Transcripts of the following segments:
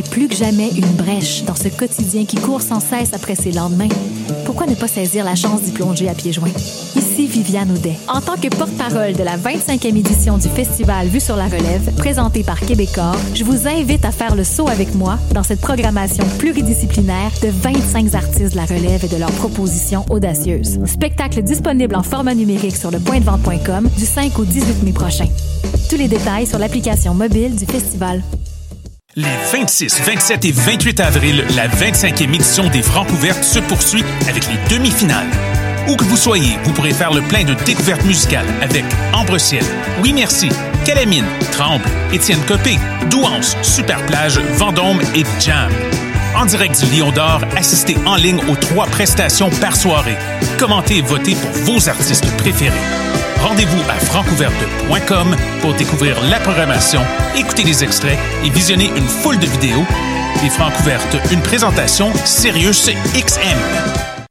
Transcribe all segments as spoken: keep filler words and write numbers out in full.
est plus que jamais une brèche dans ce quotidien qui court sans cesse après ses lendemains. Pourquoi ne pas saisir la chance d'y plonger à pieds joints? Ici Viviane Audet. En tant que porte-parole de la vingt-cinquième édition du Festival Vu sur la Relève, présenté par Québecor, je vous invite à faire le saut avec moi dans cette programmation pluridisciplinaire de vingt-cinq artistes de la Relève et de leurs propositions audacieuses. Spectacle disponible en format numérique sur le point de vente point com du cinq au dix-huit mai prochain. Tous les détails sur l'application mobile du festival. Les vingt-six, vingt-sept et vingt-huit avril, la vingt-cinquième édition des Francouvertes se poursuit avec les demi-finales. Où que vous soyez, vous pourrez faire le plein de découvertes musicales avec Ambre-Ciel, Oui Merci, Calamine, Tremble, Étienne Copé, Douance, Superplage, Vendôme et Jam. En direct du Lion d'Or, assistez en ligne aux trois prestations par soirée. Commentez et votez pour vos artistes préférés. Rendez-vous à francouverte point com pour découvrir la programmation, écouter les extraits et visionner une foule de vidéos. Les Francouvertes, une présentation Sirius X M.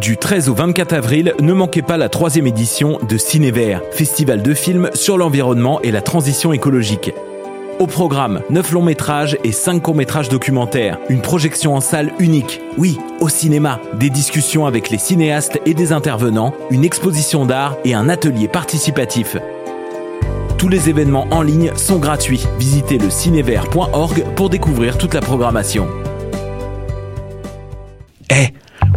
Du treize au vingt-quatre avril, ne manquez pas la troisième édition de Ciné Vert, festival de films sur l'environnement et la transition écologique. Au programme, neuf longs métrages et cinq courts métrages documentaires, une projection en salle unique, oui, au cinéma, des discussions avec les cinéastes et des intervenants, une exposition d'art et un atelier participatif. Tous les événements en ligne sont gratuits. Visitez le cinévert point org pour découvrir toute la programmation. Eh, hey,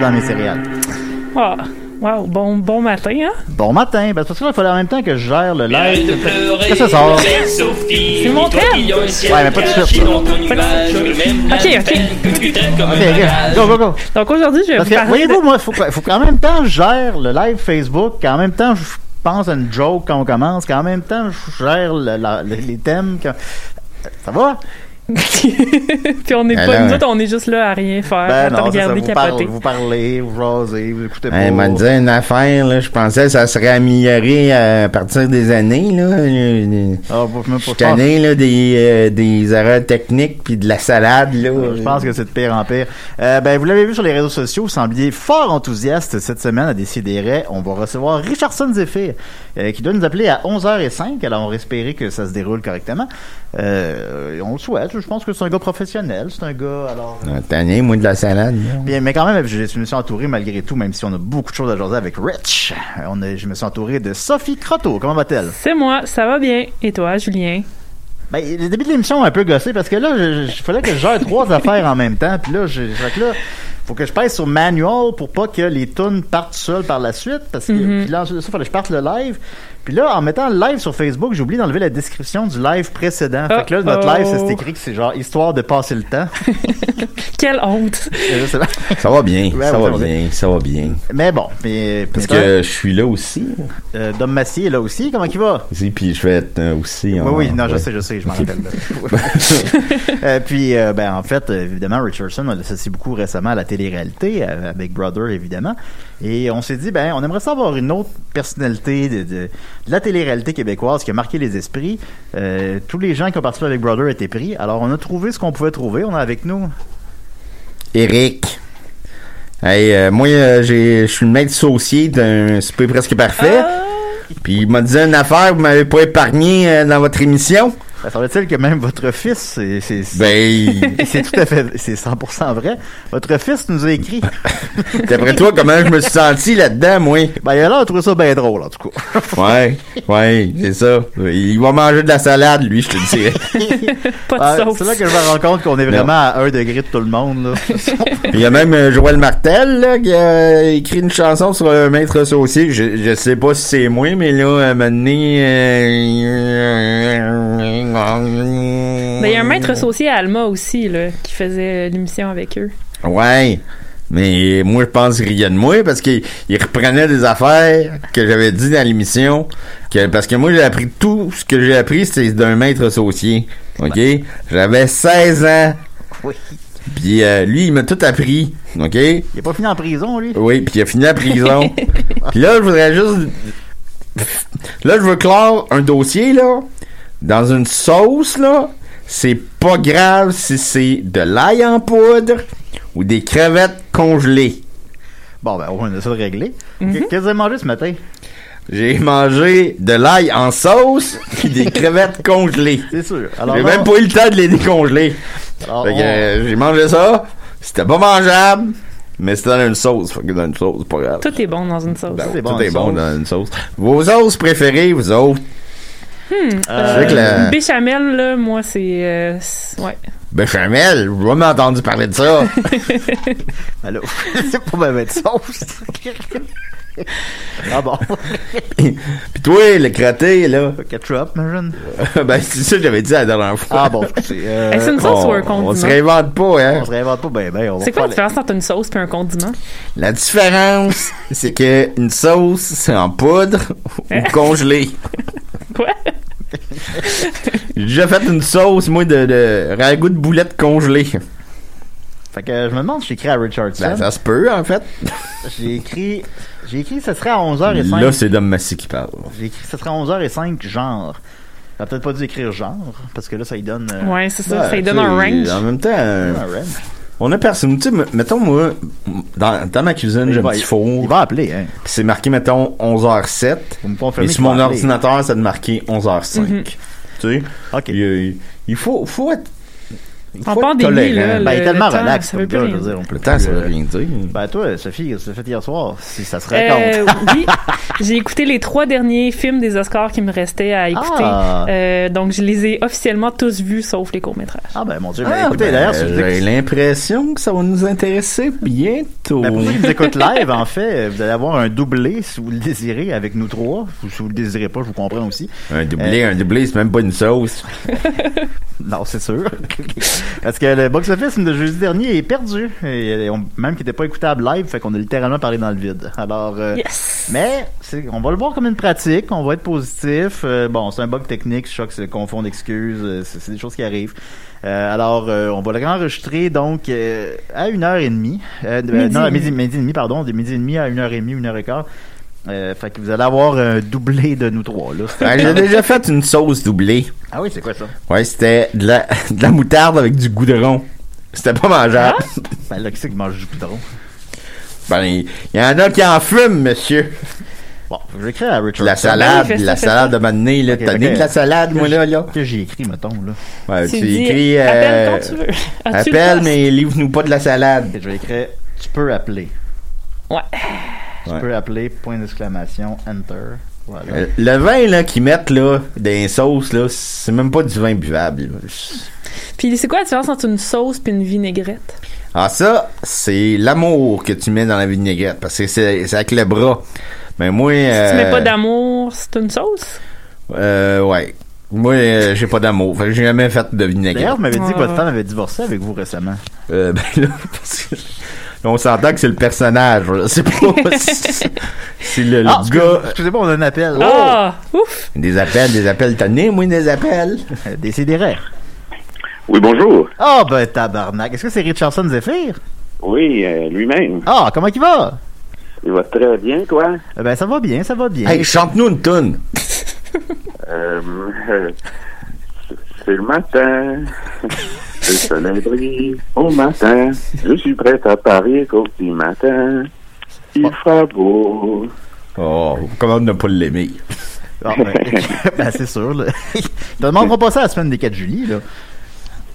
Dans mes céréales. Wow, wow. Bon, bon matin, hein? Bon matin. Ben, parce que là, il fallait en même temps que je gère le live. Que ça sort. C'est mon thème. Ouais, mais pas tout de suite. Ok, ok. Ok, go, go, go. Donc aujourd'hui, je vais vous parler. Voyez-vous, moi, faut, faut qu'en même temps, je gère le live Facebook, qu'en même temps, je pense à une joke quand on commence, qu'en même temps, je gère le, la, les thèmes. Que... Ça va? Puis on n'est pas là, nous autres, on est juste là à rien faire, ben à non, regarder, ça, vous capoter. Parle, vous parlez, vous jasez, vous écoutez pas. Elle m'a dit une affaire, là, je pensais que ça serait amélioré à partir des années. Là. Ah, je suis tanné là, des, euh, des erreurs techniques puis de la salade. Là. Ah, je pense que c'est de pire en pire. Euh, ben, vous l'avez vu sur les réseaux sociaux, vous sembliez fort enthousiaste cette semaine à Décideret. On va recevoir Richardson Zéphir euh, qui doit nous appeler à onze heures cinq. Alors on va espérer que ça se déroule correctement. Euh, on le souhaite. Je pense que c'est un gars professionnel, c'est un gars, alors... Euh, tanné, moins de la salade. Bien, mais quand même, je, je me suis entouré malgré tout, même si on a beaucoup de choses à jaser avec Rich. On a, je me suis entouré de Sophie Croteau. Comment va-t-elle? C'est moi, ça va bien. Et toi, Julien? Ben, le début de l'émission a un peu gossé, parce que là, il fallait que je gère trois affaires en même temps, puis là, je, je, là, faut que je pèse sur manual pour pas que les tunes partent seules par la suite, parce que mm-hmm. Puis là, ensuite de ça, il fallait que je parte le live. Puis là, en mettant le live sur Facebook, j'ai oublié d'enlever la description du live précédent. Oh, fait que là, notre oh. live, c'est écrit que c'est genre histoire de passer le temps. Quelle honte! Ça va bien, ouais, ça va bien, bien, ça va bien. Mais bon, mais parce que euh, je suis là aussi. Euh, Dom Massier est là aussi. Comment il va? Oui, puis je vais être euh, aussi. Oui, en... oui, non, ouais. je sais, je sais, je m'en rappelle. euh, puis, euh, ben, en fait, évidemment, Richardson, on l'associe beaucoup récemment à la télé-réalité, à Big Brother, évidemment. Et on s'est dit, ben, on aimerait savoir une autre personnalité de, de de la télé-réalité québécoise qui a marqué les esprits. Euh, tous les gens qui ont participé avec Brother étaient pris. Alors, on a trouvé ce qu'on pouvait trouver. On a avec nous... Éric. Hey, euh, moi, euh, j'ai, je suis le maître saucier d'un souper presque parfait. Ah! Puis il m'a dit une affaire, vous m'avez pas épargné euh, dans votre émission. Ça semble-t-il que même votre fils, c'est, c'est, c'est, ben... c'est tout à fait, c'est cent pour cent vrai. Votre fils nous a écrit. D'après toi, comment je me suis senti là-dedans, moi? Ben, il a l'air de trouver ça bien drôle, en tout cas. Ouais, ouais, c'est ça. Il va manger de la salade, lui, je te le dirais. Pas de sauce. C'est là que je me rends compte qu'on est vraiment non. à un degré de tout le monde, là. Il y a même euh, Joël Martel, là, qui a écrit une chanson sur euh, Maître Saucier. Je, je sais pas si c'est moi, mais là, à un moment donné, euh... Ben, il y a un maître associé à Alma aussi, là, qui faisait l'émission avec eux. Ouais. Mais moi, je pense qu'il riait de moi parce qu'il il reprenait des affaires que j'avais dit dans l'émission. Que, parce que moi, j'ai appris tout ce que j'ai appris, c'est d'un maître associé. OK? Ouais. J'avais seize ans. Oui. Puis euh, lui, il m'a tout appris. OK? Il n'est pas fini en prison, lui. Oui, puis il a fini en prison. Puis là, je voudrais juste. Là, je veux clore un dossier, là. Dans une sauce, là, c'est pas grave si c'est de l'ail en poudre ou des crevettes congelées. Bon, ben, on a ça de réglé. Mm-hmm. Qu'est-ce que vous avez mangé ce matin? J'ai mangé de l'ail en sauce et des crevettes congelées. C'est sûr. Alors, j'ai non... même pas eu le temps de les décongeler. Alors, fait que, euh, on... j'ai mangé ça, c'était pas mangeable. Mais c'est dans une sauce, fait que dans une sauce, c'est pas grave. Tout est bon dans une sauce. Ben, tout est bon, tout est bon dans une sauce. Vos sauces préférées, vous autres? Hmm, euh, la... Béchamel, là, moi, c'est... Euh, c'est ouais. Béchamel? J'ai jamais entendu parler de ça. Allô? C'est pour ma mettre sauce. Ah bon? Puis toi, le crotté, là... Ketchup, ma jeune. Ben, c'est ça que j'avais dit la dernière fois. Ah bon, c'est... Euh, Est-ce une sauce on, ou un condiment? On se réinvente pas, hein? On se réinvente pas, ben, ben, on c'est va quoi la différence les... entre une sauce et un condiment? La différence, c'est qu'une sauce, c'est en poudre ou congelée. Quoi? J'ai déjà fait une sauce, moi, de, de ragoût de boulettes congelées. Fait que je me demande si j'écris à Richardson. Ben, ça se peut, en fait. J'ai écrit... J'ai écrit, ça serait à onze heures cinq. Là, c'est Dom Massy qui parle. J'ai écrit, ça serait à onze heures cinq, genre. T'as peut-être pas dû écrire genre, parce que là, ça y donne... Euh... Ouais, c'est ça, ouais, ça y donne un range. En même temps, euh, on a personne. Tu sais, mettons, moi, dans, dans ma cuisine, et j'ai un petit four. Il va appeler, hein. Pis c'est marqué, mettons, onze heures sept. Et sur mon ordinateur, ça a marqué onze heures cinq. Mm-hmm. Tu sais? OK. Il, il faut, faut être... En pandémie, là, le, ben, il est tellement relax. Le temps, relax, ça veut rien dire. Le temps, ça veut rien dire. Ben, toi, Sophie, ça fait hier soir, si ça se raconte. Euh, oui, j'ai écouté les trois derniers films des Oscars qui me restaient à écouter. Ah. Euh, donc, je les ai officiellement tous vus, sauf les courts-métrages. Ah, ben, mon Dieu. Ben, ah, écoutez, ben, d'ailleurs, euh, j'ai l'impression que ça va nous intéresser bientôt. Ben, pour ceux qui nous écoutent live, en fait, vous allez avoir un doublé, si vous le désirez, avec nous trois. Si vous le désirez pas, je vous comprends aussi. Un doublé, euh, un doublé, c'est même pas une sauce. Non, c'est sûr. Parce que le box-office de jeudi dernier est perdu. Et on, même qu'il n'était pas écoutable live, fait qu'on a littéralement parlé dans le vide. Alors, euh, yes. Mais c'est, on va le voir comme une pratique. On va être positif. Euh, bon, c'est un bug technique. Je crois que c'est le confond d'excuses. C'est, c'est des choses qui arrivent. Euh, alors, euh, on va le réenregistrer donc euh, à une heure et demie. Euh, midi. Euh, non, à midi, midi et demi, pardon. De midi et demi à une heure et demie, une heure et quart. Euh, fait que vous allez avoir un doublé de nous trois là. Ah, j'ai déjà fait une sauce doublée. Ah oui, c'est quoi ça? Ouais, c'était de la, de la moutarde avec du goudron. C'était pas mangeable. Ah? Ben là, qui c'est qui mange du goudron? Ben, il y en a qui en fument, monsieur. Bon, je vais écrire à Richard. La salade, oui, la salade de m'amener, là. Okay, t'as okay. Né de la salade, que moi, là, là. Que j'ai écrit, mettons, là. Ouais, tu écris. Euh, appelle quand tu veux. As-tu appelle, mais livre-nous pas de la salade. Okay, je vais écrire, tu peux appeler. Ouais. Tu ouais. peux appeler, point d'exclamation, enter. Voilà. Euh, le vin là, qu'ils mettent là, dans les sauces, là, c'est même pas du vin buvable. Là. Puis c'est quoi la différence entre une sauce et une vinaigrette? Ah ça, c'est l'amour que tu mets dans la vinaigrette, parce que c'est, c'est avec le bras. Mais moi... Euh, si tu mets pas d'amour, c'est une sauce? Euh, ouais. Moi, euh, j'ai pas d'amour. Fait que j'ai jamais fait de vinaigrette. D'ailleurs, vous m'avez dit que votre femme avait divorcé avec vous récemment. Euh, ben là, parce que... On s'entend que c'est le personnage. Là. C'est pas... C'est, c'est le, le ah, gars... Excusez-moi, on a un appel. Ah! Oh! Ouf! Des appels, des appels. T'as né, moi, des appels. Des cédéraires. Oui, bonjour. Ah, oh, ben tabarnak. Est-ce que c'est Richardson Zéphir? Oui, euh, lui-même. Ah, comment il va? Il va très bien, toi. Euh, ben, ça va bien, ça va bien. Hey, chante-nous une toune. euh, euh, c'est le matin... Richardson Zéphir, au matin, je suis prête à parier qu'au petit matin, il fera beau. Oh, comment ne pas l'aimer? Ah, ben, ben, c'est sûr, là. Ils ne demanderont pas ça à la semaine des quatre juillet, là.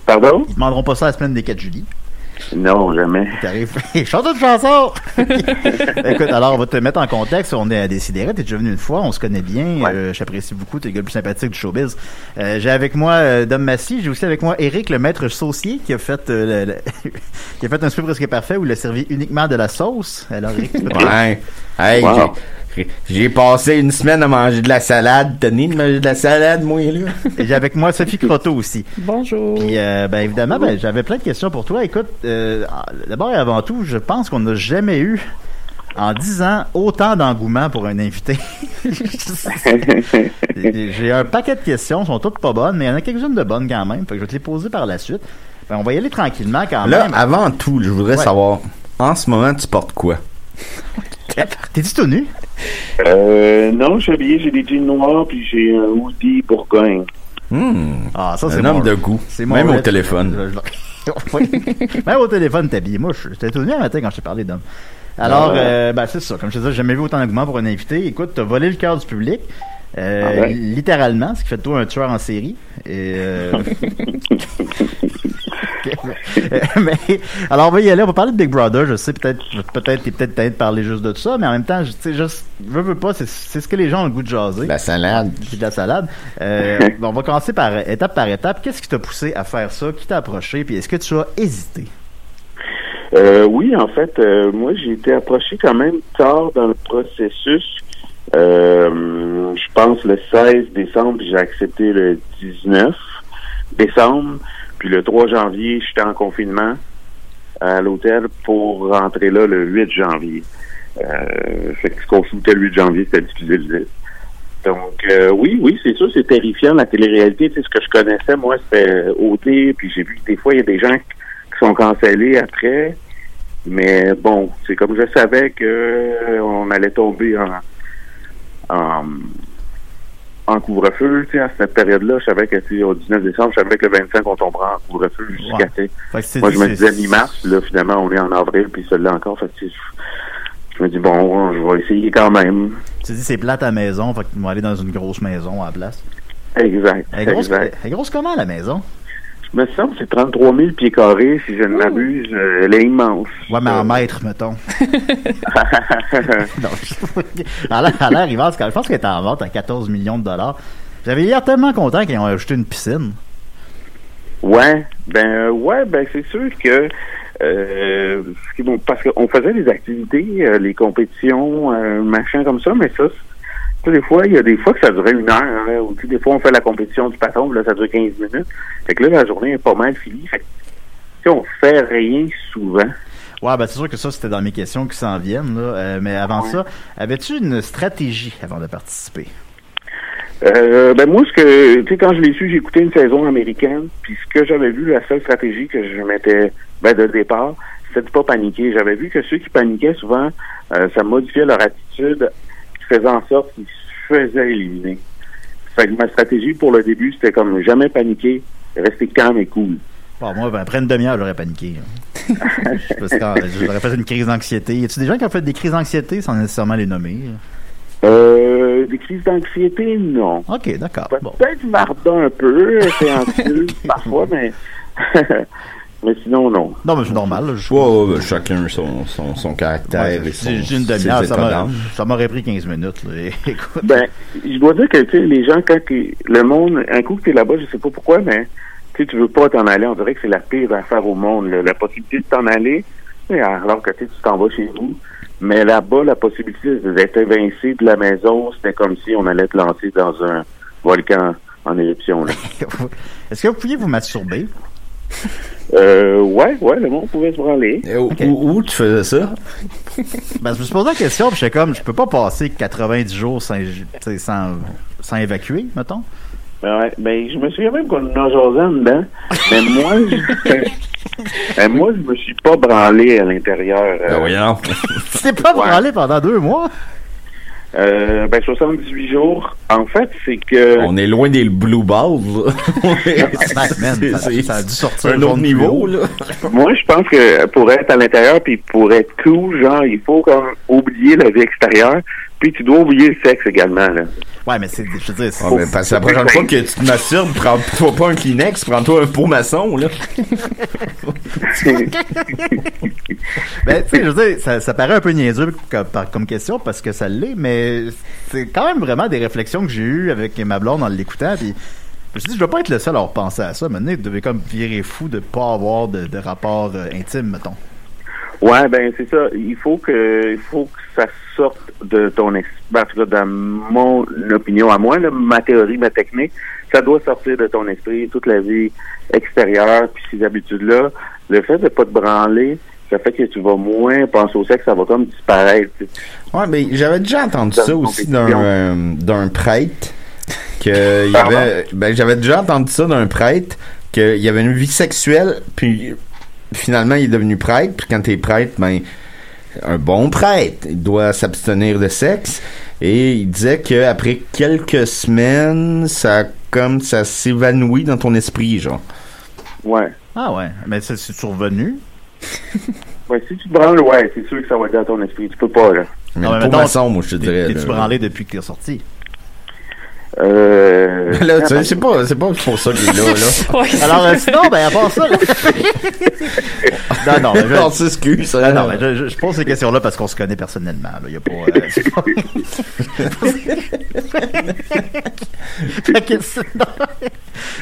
Pardon? Ils ne demanderont pas ça à la semaine des quatre juillet. Non, jamais. T'arrives, chante une chanson! Écoute, alors, on va te mettre en contexte. On est à Décideret. T'es déjà venu une fois. On se connaît bien. Ouais. Euh, j'apprécie beaucoup. T'es le gars le plus sympathique du showbiz. Euh, j'ai avec moi euh, Dom Massy. J'ai aussi avec moi Éric, le maître saucier, qui a fait, euh, le, le qui a fait un souper presque parfait où il a servi uniquement de la sauce. Alors, Éric, tu peux ouais. Hey, wow. j'ai, j'ai passé une semaine à manger de la salade. T'as ni de manger de la salade, moi, là. Et j'ai avec moi Sophie Croteau aussi. Bonjour. Puis, euh, ben, évidemment, ben, j'avais plein de questions pour toi. Écoute, Euh, d'abord et avant tout, je pense qu'on n'a jamais eu, en dix ans, autant d'engouement pour un invité. J'ai un paquet de questions, elles sont toutes pas bonnes, mais il y en a quelques-unes de bonnes quand même, fait que je vais te les poser par la suite. Ben, on va y aller tranquillement quand Là, même. Là, avant tout, je voudrais ouais. savoir, en ce moment, tu portes quoi? T'es-tu tout nu? Euh, non, je suis habillé, j'ai des jeans noirs, puis j'ai un hoodie Bourgogne. Mmh. Ah, ça, c'est un homme de goût, c'est même au téléphone. Oui. Même au téléphone, t'habilles. Moi, j'étais tout venu à matin quand je t'ai parlé d'homme. Alors, ah ouais. euh, ben, c'est ça. Comme je te disais, j'ai jamais vu autant d'engouement pour un invité. Écoute, t'as volé le cœur du public, euh, ah ouais. littéralement, ce qui fait de toi un tueur en série. Et, euh... mais, alors, on va y aller. On va parler de Big Brother. Je sais, peut-être, peut-être, t'es peut-être peut-être parler juste de tout ça, mais en même temps, je, tu sais, je veux, veux pas. C'est, c'est ce que les gens ont le goût de jaser. La salade. C'est de la salade. Euh, on va commencer par étape par étape. Qu'est-ce qui t'a poussé à faire ça? Qui t'a approché? Puis est-ce que tu as hésité? Euh, oui, en fait, euh, moi, j'ai été approché quand même tard dans le processus. Euh, je pense le seize décembre, puis j'ai accepté le dix-neuf décembre. Puis le trois janvier, j'étais en confinement à l'hôtel pour rentrer là le huit janvier. Euh, fait que ce qu'on foutait le huit janvier, c'était diffusé le dix. Donc, euh, oui, oui, c'est sûr, c'est terrifiant, la télé-réalité. Tu sais, ce que je connaissais, moi, c'était O T, puis j'ai vu que des fois, il y a des gens qui sont cancellés après. Mais bon, c'est comme je savais que on allait tomber en... en en couvre-feu, tu sais, à cette période-là, je savais que, tu sais, au dix-neuf décembre, je savais que le vingt-cinq, on tombera en couvre-feu jusqu'à, tu sais. Moi, je me disais mi-mars, là, finalement, on est en avril, puis celui-là encore, fait que, je me dis, bon, je vais essayer quand même. Tu dis, c'est plate à la maison, fait que tu vas aller dans une grosse maison à la place. Exact. Elle est grosse, exact. Elle est grosse comment, la maison? Je me semble que c'est trente-trois mille pieds carrés, si je ne m'abuse, euh, elle est immense. Ouais, mais en euh... mètres, mettons. Non, je... à, l'air, à l'air, il vante, je pense qu'elle est en vente à quatorze millions de dollars. J'avais l'air tellement content qu'ils ont ajouté une piscine. Ouais, ben, euh, ouais, ben, c'est sûr que, euh, parce qu'on faisait des activités, euh, les compétitions, euh, machin comme ça, mais ça, des fois, il y a des fois que ça durait une heure, hein, ou des fois on fait la compétition du patron, là ça dure quinze minutes. Fait que là, la journée est pas mal finie. Fait que on fait rien souvent. Ouais, ben c'est sûr que ça, c'était dans mes questions qui s'en viennent, là. Euh, mais avant ouais. ça, avais-tu une stratégie avant de participer? Euh, ben moi, ce que tu sais, quand je l'ai su, j'ai écouté une saison américaine, puis ce que j'avais vu, la seule stratégie que je mettais ben, de départ, c'était de pas paniquer. J'avais vu que ceux qui paniquaient souvent, euh, ça modifiait leur attitude, faisant en sorte qu'ils se faisaient éliminer. Fait que ma stratégie pour le début, c'était comme jamais paniquer, rester calme et cool. Bon, moi, ben, après une demi-heure, j'aurais paniqué. J'aurais fait une crise d'anxiété. Y a-t-il des gens qui ont fait des crises d'anxiété sans nécessairement les nommer? Euh, des crises d'anxiété, non. OK, d'accord. Peut-être bon. Varda un peu, c'est anxieux, parfois, mais... Mais sinon, non. Non, mais c'est normal. Là, je... oh, ben, chacun son, son, son caractère. Ouais, et son, j'ai une demi-heure, ça, m'a, ça m'aurait pris quinze minutes. Là. Écoute. Ben, je dois dire que tu sais, les gens, quand le monde, un coup que tu es là-bas, je sais pas pourquoi, mais tu ne veux pas t'en aller. On dirait que c'est la pire affaire au monde. Là. La possibilité de t'en aller, alors que tu t'en vas chez vous. Mais là-bas, la possibilité d'être évincé de la maison, c'était comme si on allait te lancer dans un volcan en éruption. Là. Est-ce que vous pouviez vous masturber? Euh, ouais, ouais, le monde pouvait se branler. Okay. Où, où tu faisais ça? Ben, je me suis posé la question, puis j'étais comme, je peux pas passer quatre-vingt-dix jours sans, sans, sans évacuer, mettons. Ben ouais, ben, je me souviens même qu'on est en jasant dedans, mais moi, je... ben, moi, je me suis pas branlé à l'intérieur. Euh... Ben voyons. Tu t'es pas branlé ouais. pendant deux mois? Euh, ben, soixante-dix-huit jours. En fait, c'est que... On est loin des Blue Balls, là. c'est, Man, c'est, c'est, ça a dû sortir un autre niveau, niveau, là. Moi, je pense que pour être à l'intérieur, puis pour être cool, genre, il faut comme oublier la vie extérieure, puis tu dois oublier le sexe également, là. Ouais, mais c'est, je veux dire, c'est, ouais, mais parce que la prochaine fois que tu te masturbes, prends-toi pas un Kleenex, prends-toi un pot maçon, là. Ben, tu sais, je veux dire, ça, ça paraît un peu niaiseux comme, comme question, parce que ça l'est, mais c'est quand même vraiment des réflexions que j'ai eues avec ma blonde en l'écoutant, puis je me suis dit, je veux pas être le seul à repenser à ça, mais vous devez comme virer fou de pas avoir de, de rapport euh, intime, mettons. Ouais, ben, c'est ça. Il faut que, il faut que ça sorte de ton esprit, dans mon opinion à moi, là, ma théorie, ma technique, ça doit sortir de ton esprit, toute la vie extérieure, puis ces habitudes-là. Le fait de pas te branler, ça fait que tu vas moins penser au sexe, ça va comme disparaître. Oui, mais j'avais déjà entendu ça aussi d'un, euh, d'un prêtre, que il avait, ben, j'avais déjà entendu ça d'un prêtre, qu'il y avait une vie sexuelle, puis finalement, il est devenu prêtre, puis quand t'es prêtre, ben, un bon prêtre, il doit s'abstenir de sexe, et il disait qu'après quelques semaines, ça comme ça s'évanouit dans ton esprit, genre. Ouais. Ah ouais, mais ça, c'est survenu. Ouais, si tu te branles, ouais, c'est sûr que ça va être dans ton esprit, tu peux pas, là. Mais pour ma son, moi, je te dirais. T'es-tu branlé depuis que t'es ressorti? Euh... Là, tu sais, c'est pas, c'est pas pour ça qu'il est là, là. Ouais, alors, euh, sinon, ben, à part ça, là... Non, non, mais je... On s'excuse. Non, non, mais je, je pose ces questions-là parce qu'on se connaît personnellement, là. Y a pas... Euh...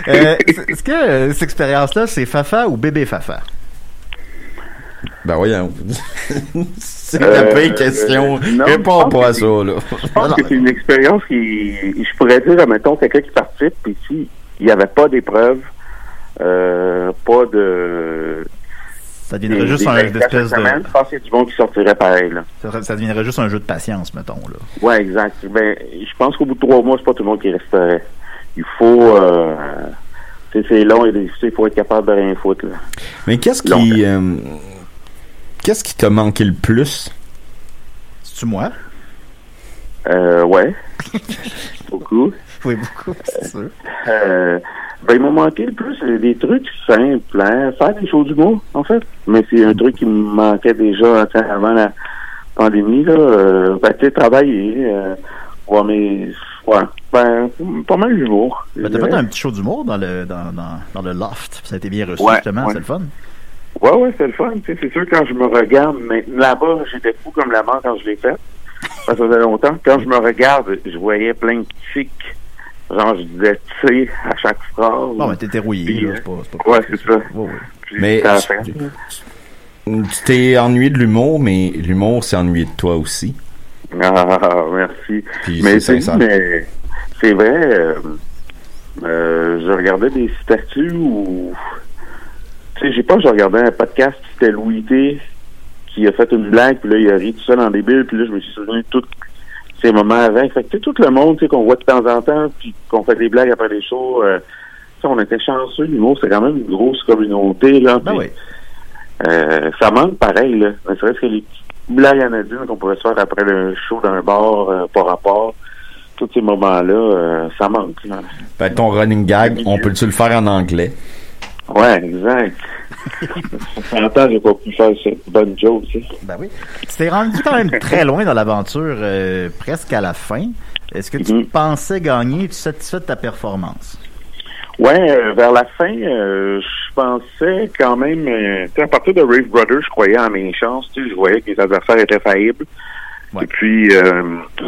euh, est-ce que euh, cette expérience-là, c'est Fafa ou bébé Fafa? Ben voyons. C'est euh, la paix question. Euh, Réponds pas à ça, là. Je pense non, que non. C'est une expérience qui... Je pourrais dire, mettons, quelqu'un qui participe, puis s'il n'y avait pas d'épreuve, euh, pas de... Ça deviendrait des, juste des un espèce de... Semaine, je pense qu'il y a du monde qui sortirait pareil, là. Ça, ça deviendrait juste un jeu de patience, mettons, là. Ouais, exact. Ben, je pense qu'au bout de trois mois, c'est pas tout le monde qui resterait. Il faut... Euh, c'est, c'est long et difficile, il faut être capable de rien foutre, là. Mais qu'est-ce long, qui... Euh, Qu'est-ce qui t'a manqué le plus? C'est-tu moi? Euh, ouais. Beaucoup. Oui, beaucoup, c'est sûr. Euh, ben, il m'a manqué le plus des trucs simples, hein. Faire des shows d'humour, en fait. Mais c'est un truc qui me manquait déjà avant la pandémie, là. Euh, ben, tu sais, travailler, euh, voir mes... Ouais, ben, pas mal d'humour. Ben, t'as fait un petit show d'humour dans le, dans, dans, dans le loft, ça a été bien reçu, ouais, justement, ouais. C'est le fun. Ouais, ouais, c'est le fun. T'sais, c'est sûr, quand je me regarde, mais là-bas, j'étais fou comme la mort quand je l'ai fait. Ça faisait longtemps. Quand je me regarde, je voyais plein de tics. Genre, je disais, tu sais, à chaque phrase. Non, mais t'étais rouillé, puis, là. C'est pas, c'est pas ouais, c'est ça. ça. Ouais, ouais. Mais tu, tu t'es ennuyé de l'humour, mais l'humour s'est ennuyé de toi aussi. Ah, merci. Puis mais c'est, c'est, mais, c'est vrai, euh, euh, je regardais des statues où... Tu sais, j'ai pas, je regardais un podcast, c'était Louis T, qui a fait une blague, puis là, il a ri tout seul en débile, puis là, je me suis souvenu de tous ces moments avant. Fait que, tu sais, tout le monde, tu sais, qu'on voit de temps en temps, puis qu'on fait des blagues après les shows, euh, tu sais, on était chanceux, l'humour, c'est quand même une grosse communauté, là. Ben oui. Euh, ça manque pareil, là. Mais c'est vrai que les petites blagues anodines qu'on pourrait se faire après le show d'un bar, euh, par rapport, tous ces moments-là, euh, ça manque. Fait que ton running gag, on peut-tu le faire en anglais? Ouais, exact. Longtemps, j'ai pas pu faire cette bonne joke, tu sais. Ben oui. Tu t'es rendu quand même très loin dans l'aventure, euh, presque à la fin. Est-ce que tu mm-hmm. pensais gagner? Es-tu satisfait de ta performance? Ouais, euh, vers la fin, euh, je pensais quand même... Euh, à partir de Rave Brothers, je croyais en mes chances. Tu sais, je voyais que les adversaires étaient faillibles. Ouais. Et puis... Euh, tu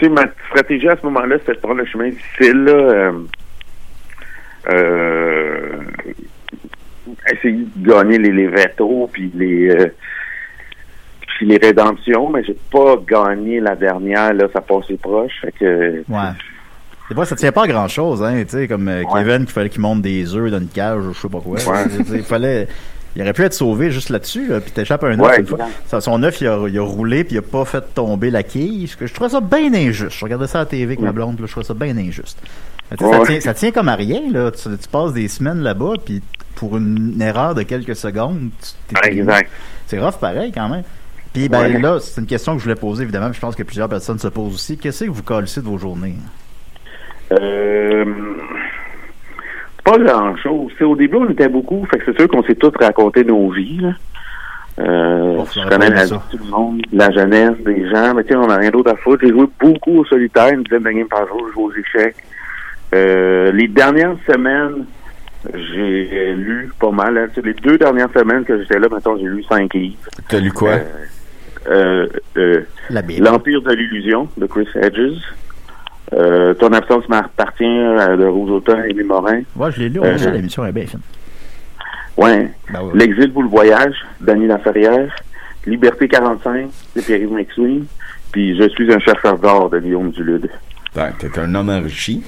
sais, ma stratégie à ce moment-là, c'était de prendre le chemin difficile, là... Euh, Euh, essayer de gagner les, les vétos puis les euh, puis les rédemptions, mais j'ai pas gagné la dernière, là, ça passait proche, fait que ouais. C'est pas, ça tient pas à grand chose, hein, tu sais, comme euh, ouais. Kevin, qu'il fallait qu'il monte des œufs dans une cage ou je sais pas quoi, ouais. il fallait il aurait pu être sauvé juste là-dessus, là, puis t'échappes à un œuf, ouais, une fois. Ça, son œuf il a, il a roulé puis il a pas fait tomber la quille, je trouvais ça bien injuste, je regardais ça à la T V avec ouais. ma blonde, là, je trouvais ça bien injuste. Ouais. Ça, tient, ça tient comme à rien, là. Tu, tu passes des semaines là-bas, puis pour une erreur de quelques secondes, tu t'es... Exact. C'est rough pareil, quand même. Puis ben ouais. là, c'est une question que je voulais poser, évidemment, puis je pense que plusieurs personnes se posent aussi. Qu'est-ce que vous collez de vos journées? Euh... Pas grand-chose. C'est, au début, on était beaucoup, fait que c'est sûr qu'on s'est tous raconté nos vies, là. Euh, bon, je connais la vie de tout le monde, la jeunesse des gens, mais tu sais, on n'a rien d'autre à foutre. J'ai joué beaucoup au solitaire, une dizaine de games par jour, je joue aux échecs. Euh, les dernières semaines, j'ai lu pas mal. Hein. Les deux dernières semaines que j'étais là, maintenant j'ai lu cinq livres. T'as lu quoi? Euh, euh, euh, la L'Empire de l'illusion de Chris Hedges. Euh, Ton absence m'appartient de Rose Automne et Émile Morin. Ouais, je l'ai lu, on euh, a l'émission est bien fine. Ouais. Ben oui. L'exil pour le voyage, Dany Laferrière, Liberté quarante-cinq, de Pierre-Yves McSween, puis Je suis un chercheur d'or de Guillaume Dulude. Ben, t'es un homme enrichi.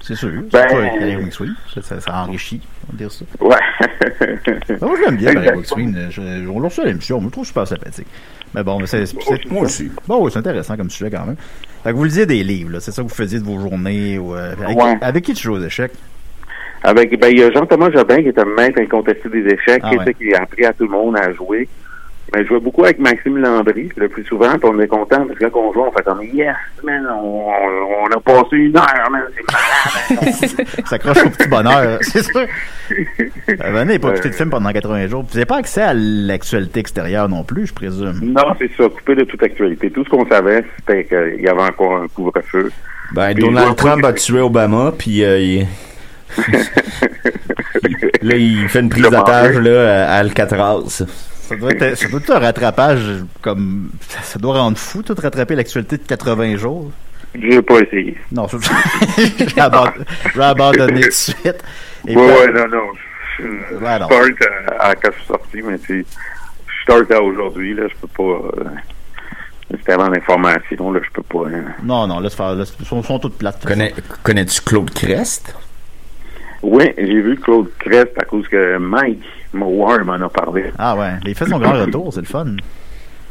C'est sûr. Ben, Pierre-Yves McSween, ça, ça, ça enrichit, on va dire ça. Ouais. Ben, moi, je l'aime bien, Pierre-Yves McSween. On l'a reçu à l'émission, je le trouve super sympathique. Mais bon, c'est, c'est, c'est moi aussi. Bon, oui, c'est intéressant comme sujet quand même. Fait que vous lisiez des livres, là. C'est ça que vous faisiez de vos journées. Ou, euh, avec, ouais. avec qui tu joues aux échecs? Avec, ben, il y a Jean-Thomas Jobin qui est un maître incontesté des échecs, ah, qui, ouais. qui a appris à tout le monde à jouer. Ben, je jouais beaucoup avec Maxime Landry, le plus souvent, puis on est content, parce que là qu'on joue, on fait comme, yes, man, on, on a passé une heure, man, c'est malade, man. Ça croche au petit bonheur, c'est sûr. Euh, venez pas écouter de film pendant quatre-vingts jours. Vous n'avez pas accès à l'actualité extérieure non plus, je présume. Non, c'est ça, coupé de toute actualité. Tout ce qu'on savait, c'était qu'il y avait encore un couvre-feu. Ben, puis Donald Trump a tué Obama, puis euh, il... là, il fait une prise d'attache là, à Alcatraz. Ça doit être, ça doit être un rattrapage comme... Ça doit rendre fou, tout rattraper l'actualité de quatre-vingts jours. Je n'ai pas essayé. Non, je vais abandonner, abandonner tout de suite. Oui, oui, non, non. Je, je ouais, non. start à quand je suis sorti, mais tu sais, je start à aujourd'hui, là, je peux pas... Euh, c'était avant l'information, là, je peux pas... Hein. Non, non, là, ils sont, sont toutes plates. Connais, connais-tu Claude Crest? Oui, j'ai vu Claude Crest à cause que Mike Mowar m'en a parlé. Ah ouais, les faits sont grand retour, c'est le fun.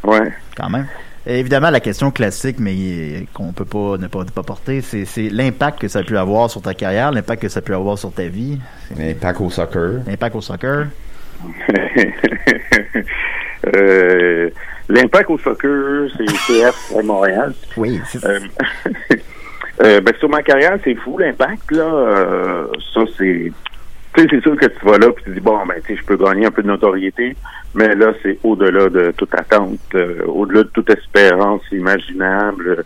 Ouais. Quand même. Et évidemment, la question classique, mais qu'on peut pas ne pas, pas porter, c'est, c'est l'impact que ça a pu avoir sur ta carrière, l'impact que ça a pu avoir sur ta vie. L'impact au soccer. L'impact au soccer. euh, l'impact au soccer, c'est C F à Montréal. Oui, c'est ça. Euh, Euh, ben, sur ma carrière, c'est fou, l'impact, là. Euh, ça, c'est... Tu sais, c'est sûr que tu vas là puis tu dis, bon, ben, tu sais, je peux gagner un peu de notoriété, mais là, c'est au-delà de toute attente, euh, au-delà de toute espérance imaginable.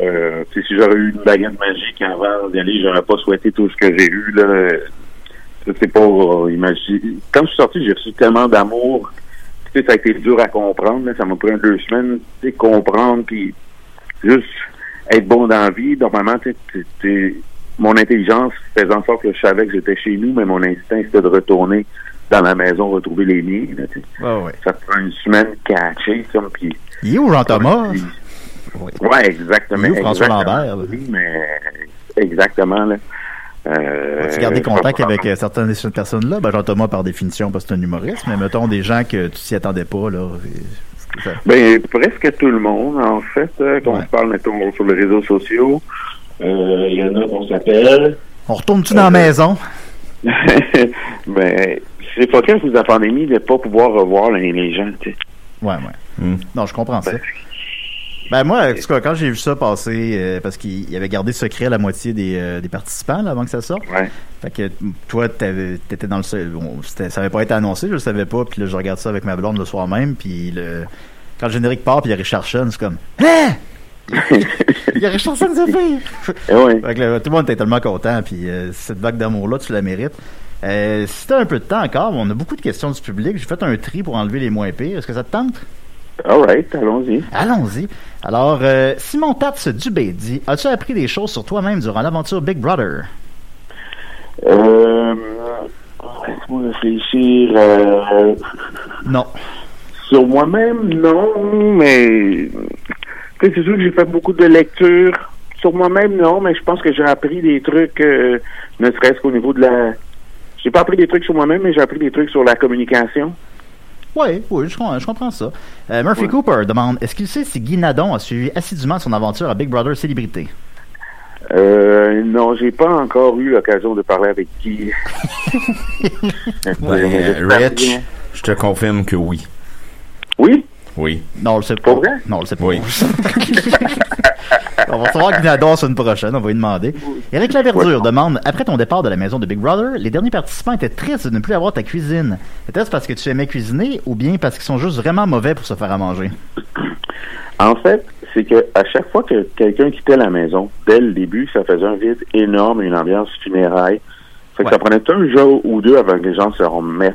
Euh, tu sais, si j'aurais eu une baguette magique avant d'y aller, j'aurais pas souhaité tout ce que j'ai eu, là. C'est pas... Euh, imagine... Quand je suis sorti, j'ai reçu tellement d'amour. Tu sais, ça a été dur à comprendre, là. Ça m'a pris deux semaines, tu sais, comprendre, puis juste... être bon dans la vie, normalement, t'sais, t'sais, t'sais, mon intelligence faisait en sorte que je savais que j'étais chez nous, mais mon instinct, c'était de retourner dans la maison, retrouver les miens. Là, oh, ouais. Ça prend une semaine catchée. Pis, il est où, Jean-Thomas? Pis, oui, ouais, exactement. Il est où, François exactement, Lambert? Là. Oui, mais exactement. Là. Euh, As-tu gardé contact avec euh, certaines de ces personnes-là? Ben, Jean-Thomas, par définition, parce que c'est un humoriste, mais mettons des gens que tu t'y attendais pas, là... Et... Ben, presque tout le monde, en fait, euh, quand ouais. on se parle, mettons, sur les réseaux sociaux. Il euh, y en a qu'on s'appelle. On retourne-tu euh, dans la maison? Ben, c'est pas quand vous la pandémie de ne pas pouvoir revoir les, les gens, tu sais. Ouais, ouais. Mm. Non, je comprends ben, ça. Ben, moi, en tout cas, quand j'ai vu ça passer, euh, parce qu'il avait gardé secret la moitié des, euh, des participants là, avant que ça sorte. Ouais. Fait que toi, t'étais dans le. Bon, ça n'avait pas été annoncé, je le savais pas. Puis là, je regarde ça avec ma blonde le soir même. Puis le, quand le générique part, puis il y a Richardson, c'est comme. Hein? Il y a Richardson Zéphir! Ouais. Fait que là, tout le monde était tellement content. Puis euh, cette vague d'amour-là, tu la mérites. Euh, si t'as un peu de temps encore, on a beaucoup de questions du public. J'ai fait un tri pour enlever les moins pires. Est-ce que ça te tente? All right, allons-y. Allons-y. Alors, euh, Simon Tats Dubé dit, as-tu appris des choses sur toi-même durant l'aventure Big Brother? Euh... Laisse-moi réfléchir... Euh, non. Sur moi-même, non, mais... C'est sûr que j'ai fait beaucoup de lectures. Sur moi-même, non, mais je pense que j'ai appris des trucs, euh, ne serait-ce qu'au niveau de la... J'ai pas appris des trucs sur moi-même, mais j'ai appris des trucs sur la communication. Oui, oui, je comprends, je comprends ça. Euh, Murphy ouais. Cooper demande, est-ce qu'il sait si Guy Nadon a suivi assidûment son aventure à Big Brother Célébrité? Euh, non, j'ai pas encore eu l'occasion de parler avec Guy. ben, Rich, je te confirme que oui. Oui? Oui. Non, on le sait pas. Vrai? Non, on le sait pas. Oui. On va recevoir Guy Nadon sur une prochaine, on va lui demander. Éric Laverdure demande, après ton départ de la maison de Big Brother, les derniers participants étaient tristes de ne plus avoir ta cuisine. Était-ce parce que tu aimais cuisiner ou bien parce qu'ils sont juste vraiment mauvais pour se faire à manger? En fait, c'est que à chaque fois que quelqu'un quittait la maison, dès le début, ça faisait un vide énorme, une ambiance funéraille. Fait que ouais. Ça prenait un jour ou deux avant que les gens se remettent.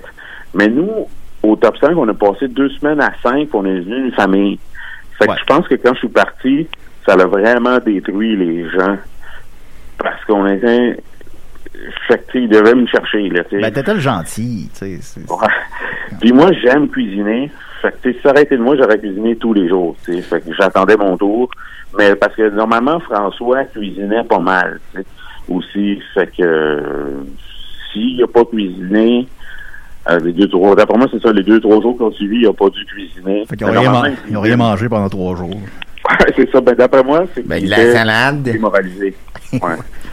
Mais nous, au top cinq, on a passé deux semaines à cinq, on est devenu une famille. Fait que ouais. Je pense que quand je suis parti, ça l'a vraiment détruit les gens. Parce qu'on était... Fait que, ils devaient me chercher, là, tu sais. Ben, t'étais le gentil, tu sais. C'est, c'est... Ouais. Puis moi, j'aime cuisiner. Fait que, tu sais, si ça aurait été de moi, j'aurais cuisiné tous les jours, tu sais. Fait que j'attendais mon tour. Mais parce que, normalement, François cuisinait pas mal, tu sais, aussi. Fait que, euh, s'il n'a pas cuisiné... Euh, les deux, trois... D'après moi, c'est ça, les deux, trois jours qu'on suivi, il n'a pas dû cuisiner. Fait qu'ils n'ont rien, man... rien mangé pendant trois jours. Ouais, c'est ça. Ben, d'après moi, c'est ben, la salade démoralisé. Ouais.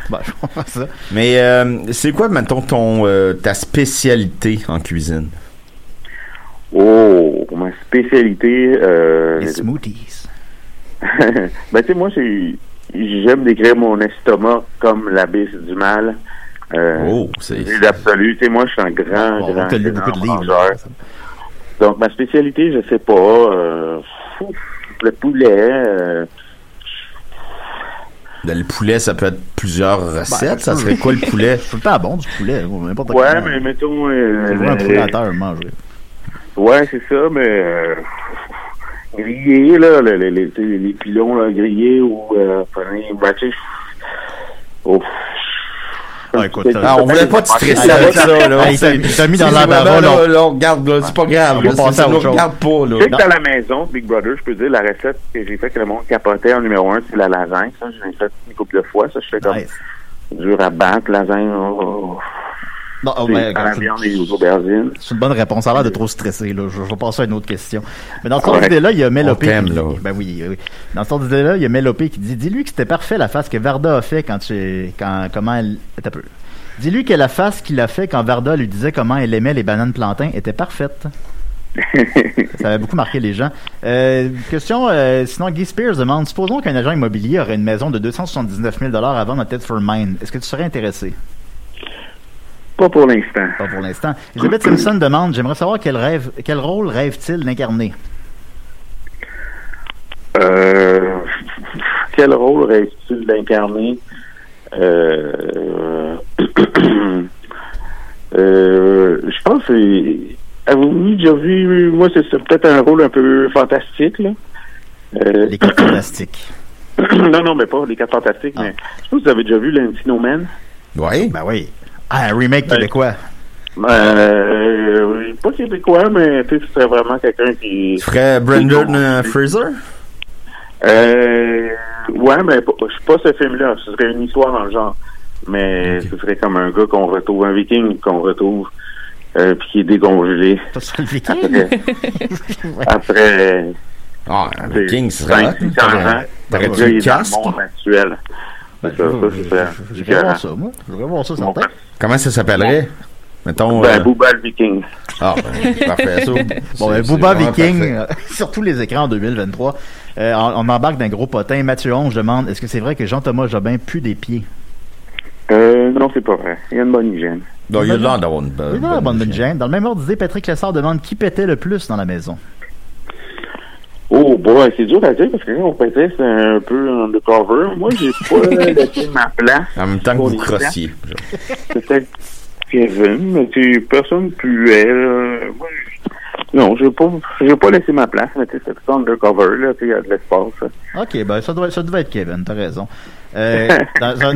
Ben, je comprends ça. Mais euh, c'est quoi, mettons, ton, euh, ta spécialité en cuisine? Oh, ma spécialité... Euh... Les smoothies. Ben, tu sais, moi, j'ai... j'aime décrire mon estomac comme l'abysse du mal. Euh, oh, c'est, c'est absolu. Tu sais, moi, je suis un grand, bon, grand, grand lu beaucoup de livres. Donc, ma spécialité, je sais pas, euh, fou, le poulet. Euh... Ben, le poulet, ça peut être plusieurs recettes. Ben, ça serait quoi, le poulet? C'est tout le temps bon, du poulet. N'importe ouais, comment. Mais mettons... Euh, c'est vraiment un poulet à terre, manger. Ouais, c'est ça, mais... Euh, grillé, là, les, les, les, les pilons, là, grillés ou... Euh, ben, tu sais, oh, ah, écoute, ah, on voulait pas te stresser avec ça, ça là. Hey, t'as, t'as mis dans l'embarras, là, là, regarde, là, c'est pas grave, on va passer à autre chose. Regarde pas, là. Tu sais que t'as la maison, Big Brother, je peux dire, la recette que j'ai faite que le monde capotait en numéro un, c'est la lasagne, ça, je l'ai faite une couple de fois, ça, je fais comme nice. Dur à battre, lasagne, oh, non, oh, mais, à la viande et aux aubergines. C'est une bonne réponse, ça a l'air de trop stresser, là, je, je vais passer à une autre question. Mais dans son ouais. idée-là, il y a Mélopé qui... Là. Ben oui, oui. Dans son idée-là, il y a Mélopé qui dit, dis-lui que c'était parfait la face que Varda a fait quand tu... quand comment elle... T'as peu. Dis-lui que la face qu'il a fait quand Varda lui disait comment elle aimait les bananes plantains était parfaite. Ça avait beaucoup marqué les gens. Euh, question, euh, sinon Guy Spears demande, supposons qu'un agent immobilier aurait une maison de deux cent soixante-dix-neuf mille dollars à vendre à Thetford-Mine. Est-ce que tu serais intéressé? Pas pour l'instant. Pas pour l'instant. Elizabeth Simpson demande, j'aimerais savoir quel rêve, quel rôle rêve-t-il d'incarner? Euh, quel rôle rêve-t-il d'incarner? Euh, euh, je pense que... Avez-vous déjà vu... Moi, c'est, c'est peut-être un rôle un peu fantastique, là. Euh, Les quatre fantastiques. Non, non, mais pas les quatre fantastiques, ah. mais... Je pense que vous avez déjà vu l'Encino Man. Oui. Ben oui. Ah, un remake québécois. Euh, euh, pas québécois, mais tu sais, ce serait vraiment quelqu'un qui... Tu ferais Brendan euh, Fraser? Euh, ouais, mais je sais pas ce film-là. Ce serait une histoire dans le genre. Mais okay. Ce serait comme un gars qu'on retrouve, un viking qu'on retrouve, euh, puis qui est décongelé. Ça serait le viking? Après... après ah, un viking serait... T'aurais-tu le casque? Actuel. Ben, ça, je, ça, je, je, je vais voir ça, moi. Je vais voir ça, ça bon, comment ça s'appellerait? Mettons. Ben, euh... Booba le Viking. Ah, ben, parfait. Ça, bon, ben, Booba Viking, euh, sur tous les écrans en deux mille vingt-trois. Euh, on, on embarque d'un gros potin. Mathieu Onge demande, est-ce que c'est vrai que Jean-Thomas Jobin pue des pieds? Euh, non, c'est pas vrai. Il y a une bonne hygiène. Donc, il y a l'air d'avoir une bonne, bonne, bonne hygiène. hygiène. Dans le même ordre d'idée, Patrick Lessard demande, qui pétait le plus dans la maison? Oh, boy, c'est dur à dire parce que quand on pétait, c'est un peu undercover. Moi, j'ai pas laissé ma place. En même temps que vous crossiez. C'était Kevin, mais tu, personne puait. Euh, moi, je, non, j'ai pas, j'ai pas laissé ma place, mais c'était tout undercover, là, tu sais, il y a de l'espace. OK, ben, ça doit, ça devait être Kevin, t'as raison. Euh, dans un...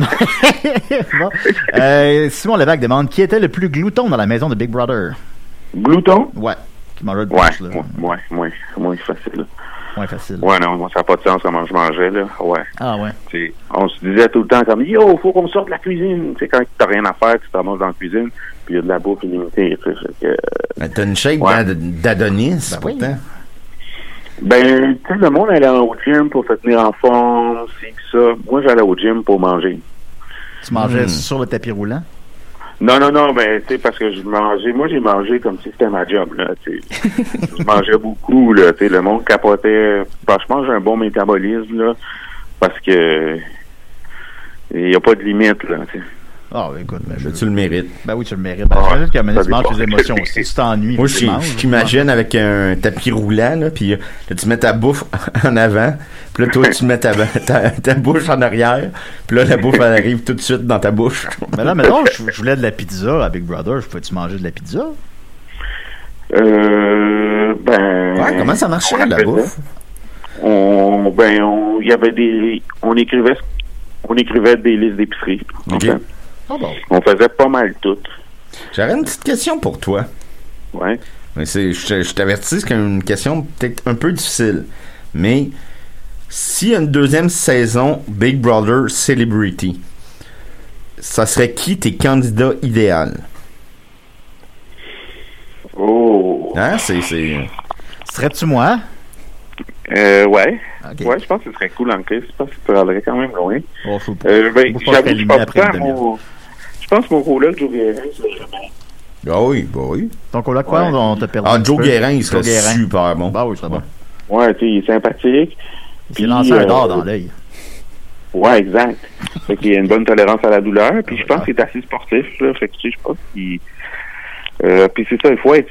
bon. euh, Simon Lévesque demande, qui était le plus glouton dans la maison de Big Brother? Glouton? Ouais. Qui mangeait de bouche, ouais, là. Ouais, ouais, moins facile. Moins facile. Ouais, non, moi, ça n'a pas de sens comment je mangeais, là. Ouais. Ah, ouais. T'sais, on se disait tout le temps comme, yo, faut qu'on sorte de la cuisine. Tu sais, quand t'as rien à faire, tu t'en manges dans la cuisine, puis il y a de la bouffe illimitée. Que... Ben, t'as une shake ouais. d'Adonis, ben, pourtant. Oui. Ben, tu sais, le monde allait au gym pour se tenir en forme, c'est ça. Moi, j'allais au gym pour manger. Tu mangeais hmm. sur le tapis roulant? Non, non, non, ben, tu sais, parce que je mangeais, moi, j'ai mangé comme si c'était ma job, là, tu sais. Je mangeais beaucoup, là, tu sais, le monde capotait. Franchement, j'ai un bon métabolisme, là, parce que il n'y a pas de limite, là, tu sais. Ah, oh, écoute, mais je... tu le mérites. Ben oui, tu le mérites. Ben, ah, je me dis, tu manges tes émotions aussi. Tu t'ennuies. Moi, je t'imagine avec un tapis roulant, là, puis là, tu mets ta bouffe en avant, puis là, toi, tu mets ta, ta, ta bouche en arrière, puis là, la bouffe, elle arrive tout de suite dans ta bouche. Mais là, maintenant, je, je voulais de la pizza à Big Brother. Je pouvais-tu manger de la pizza? Euh. Ben. Ouais, comment ça marchait, la bouffe? On. Ben, on. Il y avait des. On écrivait. On écrivait des listes d'épicerie. OK. En fait. Ah bon. On faisait pas mal tout. J'aurais une petite question pour toi. Ouais. Mais c'est, je, je t'avertis, c'est une question peut-être un peu difficile. Mais s'il y a une deuxième saison Big Brother Celebrity, ça serait qui tes candidats idéaux? Oh. Hein, c'est, c'est... Serais-tu moi? Euh, ouais. Okay. Ouais, je pense que ce serait cool en crise. Je pense que ça allait quand même loin. Bon, je euh, ben, pense que mon rôle-là, Joe Guérin, c'est... Ah oui, bah oui. Ton rôle-là, quoi, ouais. on, on t'a perdu? Ah, Joe Guérin, il serait Guérin. super bon. Bah oui, c'est bon. Ouais, tu sais, il est sympathique. Il s'est lancé un dard dans l'œil. Ouais, exact. Fait qu'il a une bonne tolérance à la douleur. Puis je pense qu'il est assez sportif, là. Fait que tu sais, je pense qu'il... Euh, puis c'est ça, il faut être...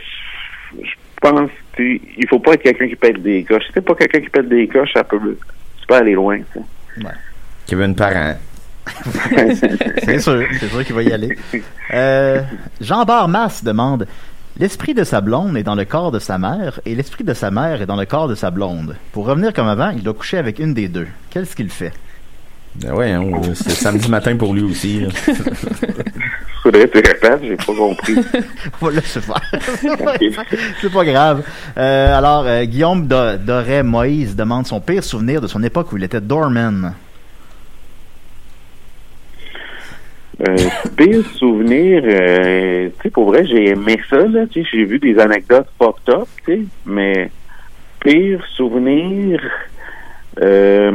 Je pense qu'il ne faut pas être quelqu'un qui pète des coches. Si tu n'es pas quelqu'un qui pète des coches, ça peut, tu peux aller loin. Ça. Ouais. Kevin Parent. C'est sûr. C'est sûr qu'il va y aller. Euh, Jean-Bart Masse demande « L'esprit de sa blonde est dans le corps de sa mère et l'esprit de sa mère est dans le corps de sa blonde. Pour revenir comme avant, il doit coucher avec une des deux. Qu'est-ce qu'il fait? » Ben ouais, hein, c'est samedi matin pour lui aussi. Là. Faudrait te répéter, j'ai pas compris. Voilà, c'est pas, c'est pas grave. Euh, alors, euh, Guillaume Do- Doré-Moïse demande son pire souvenir de son époque où il était doorman. Euh, pire souvenir, euh, tu sais, pour vrai, j'ai aimé ça, là, tu sais, j'ai vu des anecdotes pop top, tu sais, mais pire souvenir, euh,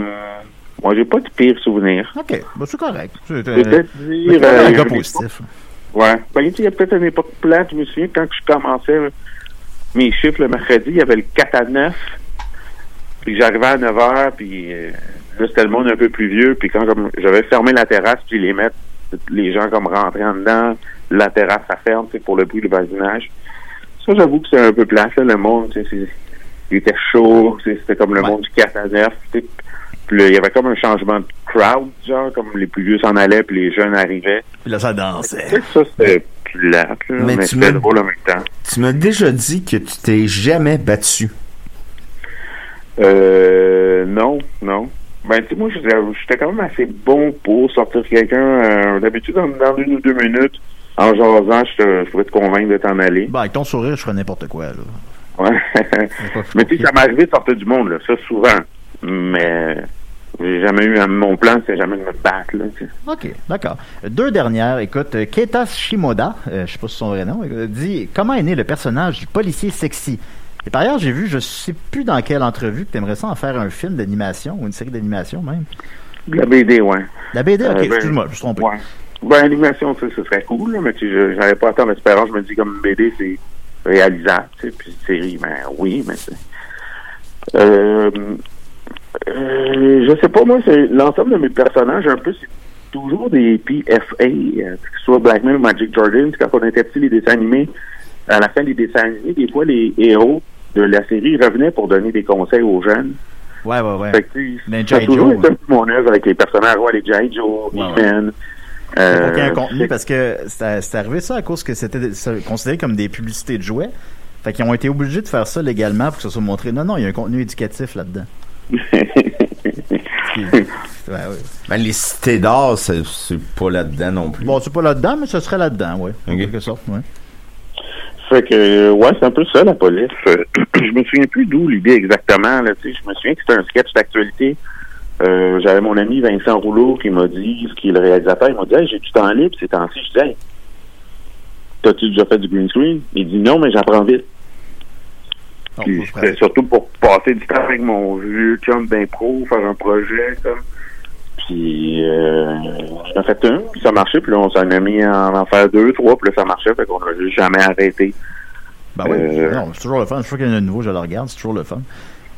moi, j'ai pas de pire souvenir. OK. Bah, c'est correct. C'est, euh, peut-être dire... Euh, un gars positif. Ouais. Ben, il y a peut-être une époque plate. Je me souviens, quand je commençais mes chiffres le mercredi, il y avait le quatre à neuf. Puis j'arrivais à neuf heures, puis euh, là, c'était le monde un peu plus vieux. Puis quand comme, j'avais fermé la terrasse, puis les mettre, les gens comme rentraient en dedans, la terrasse, ça ferme, c'est pour le bruit du voisinage. Ça, j'avoue que c'est un peu plate, là, le monde. C'est, c'est, il était chaud. C'est, c'était comme le ouais. monde du quatre à neuf, tu sais. Puis là, il y avait comme un changement de crowd, genre, comme les plus vieux s'en allaient, puis les jeunes arrivaient. Puis là, ça dansait. Ça, c'était plate, là, mais, mais c'était drôle en même temps. Tu m'as déjà dit que tu t'es jamais battu. Euh, non, non. Ben, tu sais, moi, j'étais quand même assez bon pour sortir quelqu'un. Euh, d'habitude, dans, dans une ou deux minutes, en jasant, je pouvais te convaincre de t'en aller. Ben, avec ton sourire, je ferais n'importe quoi, là. Ouais. Mais tu sais, ça m'est arrivé de sortir du monde, là, ça, souvent. Mais... J'ai jamais eu un, mon plan, c'est jamais de me battre. Là. OK, d'accord. Deux dernières. Écoute, Ketas Shimoda, euh, je sais pas si son vrai nom, dit « Comment est né le personnage du policier sexy ?» Et par ailleurs, j'ai vu, je sais plus dans quelle entrevue, que t'aimerais ça en faire un film d'animation ou une série d'animation même. La B D, ouais. La B D, OK, euh, ben, excuse-moi, je me suis trompé. Ouais. Ben, l'animation, tu sais, ce serait cool, là, mais tu, je j'avais pas tant d'espérance. Je me dis comme B D, c'est réalisable, tu sais, puis série, ben oui, mais c'est... Euh... Euh, je sais pas, moi, c'est l'ensemble de mes personnages, un peu, c'est toujours des P F A, euh, que ce soit Blackman ou Magic Jordan. Quand on était petit, les dessins animés, à la fin des dessins animés, des fois, les héros de la série revenaient pour donner des conseils aux jeunes. Ouais, ouais, ouais. Fait que, ça a toujours été mon œuvre avec les personnages, ouais, les G I. Joe, ouais, He-Man. Ouais. Euh, c'est pas qu'il y a un contenu, parce que c'est, c'est arrivé ça à cause que c'était, c'était considéré comme des publicités de jouets. Fait qu'ils ont été obligés de faire ça légalement pour que ça soit montré. Non, non, il y a un contenu éducatif là-dedans. Ben, les cités d'or, c'est, c'est pas là-dedans non plus. Bon, c'est pas là-dedans, mais ce serait là-dedans, oui. Okay. En quelque sorte, oui. Fait que, ouais, c'est un peu ça, la police. Je me souviens plus d'où l'idée exactement, là, tu sais. Je me souviens que c'était un sketch d'actualité. Euh, j'avais mon ami Vincent Rouleau qui m'a dit, qui est le réalisateur, il m'a dit « Hey, j'ai du temps libre, ces temps-ci. » Je dis « Hey, t'as-tu déjà fait du green screen? » Il dit « Non, mais j'apprends vite. » Puis c'était surtout pour passer du temps avec mon vieux chum d'impro, faire un projet, comme. Puis, euh, on a fait une, puis ça marchait, puis là, on s'en a mis à en faire deux, trois, puis là, ça marchait, fait qu'on n'a jamais arrêté. Ben oui, euh, non, c'est toujours le fun. Je suis sûr qu'il y en a de nouveau, je le regarde, c'est toujours le fun.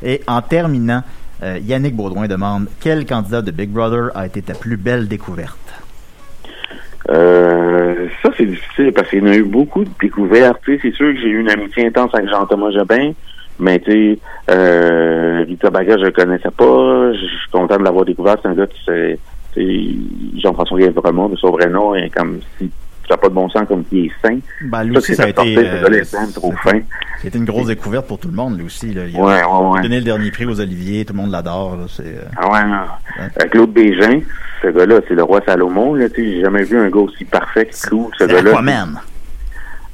Et en terminant, euh, Yannick Baudouin demande, quel candidat de Big Brother a été ta plus belle découverte? Euh, ça, c'est difficile, parce qu'il y en a eu beaucoup de découvertes. T'sais, c'est sûr que j'ai eu une amitié intense avec Jean-Thomas Jobin, mais tu sais, euh, Victor Baguère, je le connaissais pas. Je suis content de l'avoir découvert. C'est un gars qui s'est... Jean-François Girard, vraiment, de son vrai nom, et comme si ça n'a pas de bon sens, comme qui est sain. Ben, lui aussi, ça, ça a été... Euh, trop fin. C'était une grosse découverte pour tout le monde, lui aussi. Là. Il ouais, a ouais, ouais. donné le dernier prix aux Olivier, tout le monde l'adore. Là. C'est, euh... Ah ouais, non. Ouais. Claude Bégin, ce gars-là, c'est le roi Salomon. Là, j'ai jamais vu un gars aussi parfait que Claude, ce gars-là. C'est Aquaman.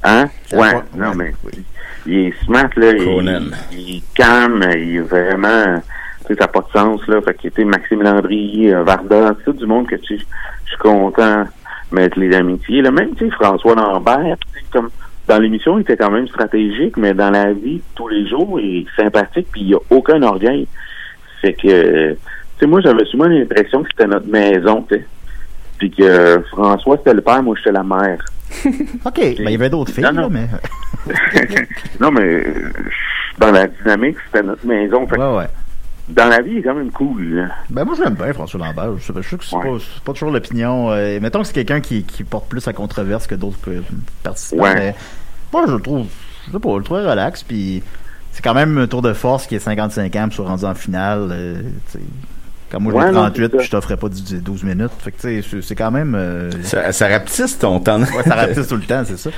Hein? C'est ouais, Aquaman. Non, mais... Oui. Il est smart, là, il, il est calme, il est vraiment, tu sais, ça n'a pas de sens, là, fait qu'il était Maxime Landry, euh, Varda, tout du monde que tu sais, je suis content de mettre les amitiés, là, même, tu sais, François Lambert, comme, dans l'émission, il était quand même stratégique, mais dans la vie, tous les jours, il est sympathique, puis il n'y a aucun orgueil, fait que, tu sais, moi, j'avais souvent l'impression que c'était notre maison, tu sais, puis que euh, François, c'était le père, moi, j'étais la mère. OK, mais ben, il y avait d'autres filles, non, non. Là, mais... non, mais dans la dynamique, c'était notre maison. Fait ouais, ouais. Dans la vie, il est quand même cool. Là. Ben moi, je l'aime bien, François Lambert. Je suis sûr que c'est, ouais. pas, c'est pas toujours l'opinion. Euh, mettons que c'est quelqu'un qui, qui porte plus à controverse que d'autres participants. Ouais. Mais moi, je le trouve, je sais pas, je le trouve relax. Puis c'est quand même un tour de force qui est cinquante-cinq ans, puis soit rendu en finale. Euh, Quand moi, j'ai ouais, trente-huit, puis je t'offrais pas douze minutes. Fait que, tu sais, c'est quand même... Euh... Ça, ça rapetisse ton temps. Ouais, ça rapetisse tout le temps, c'est ça.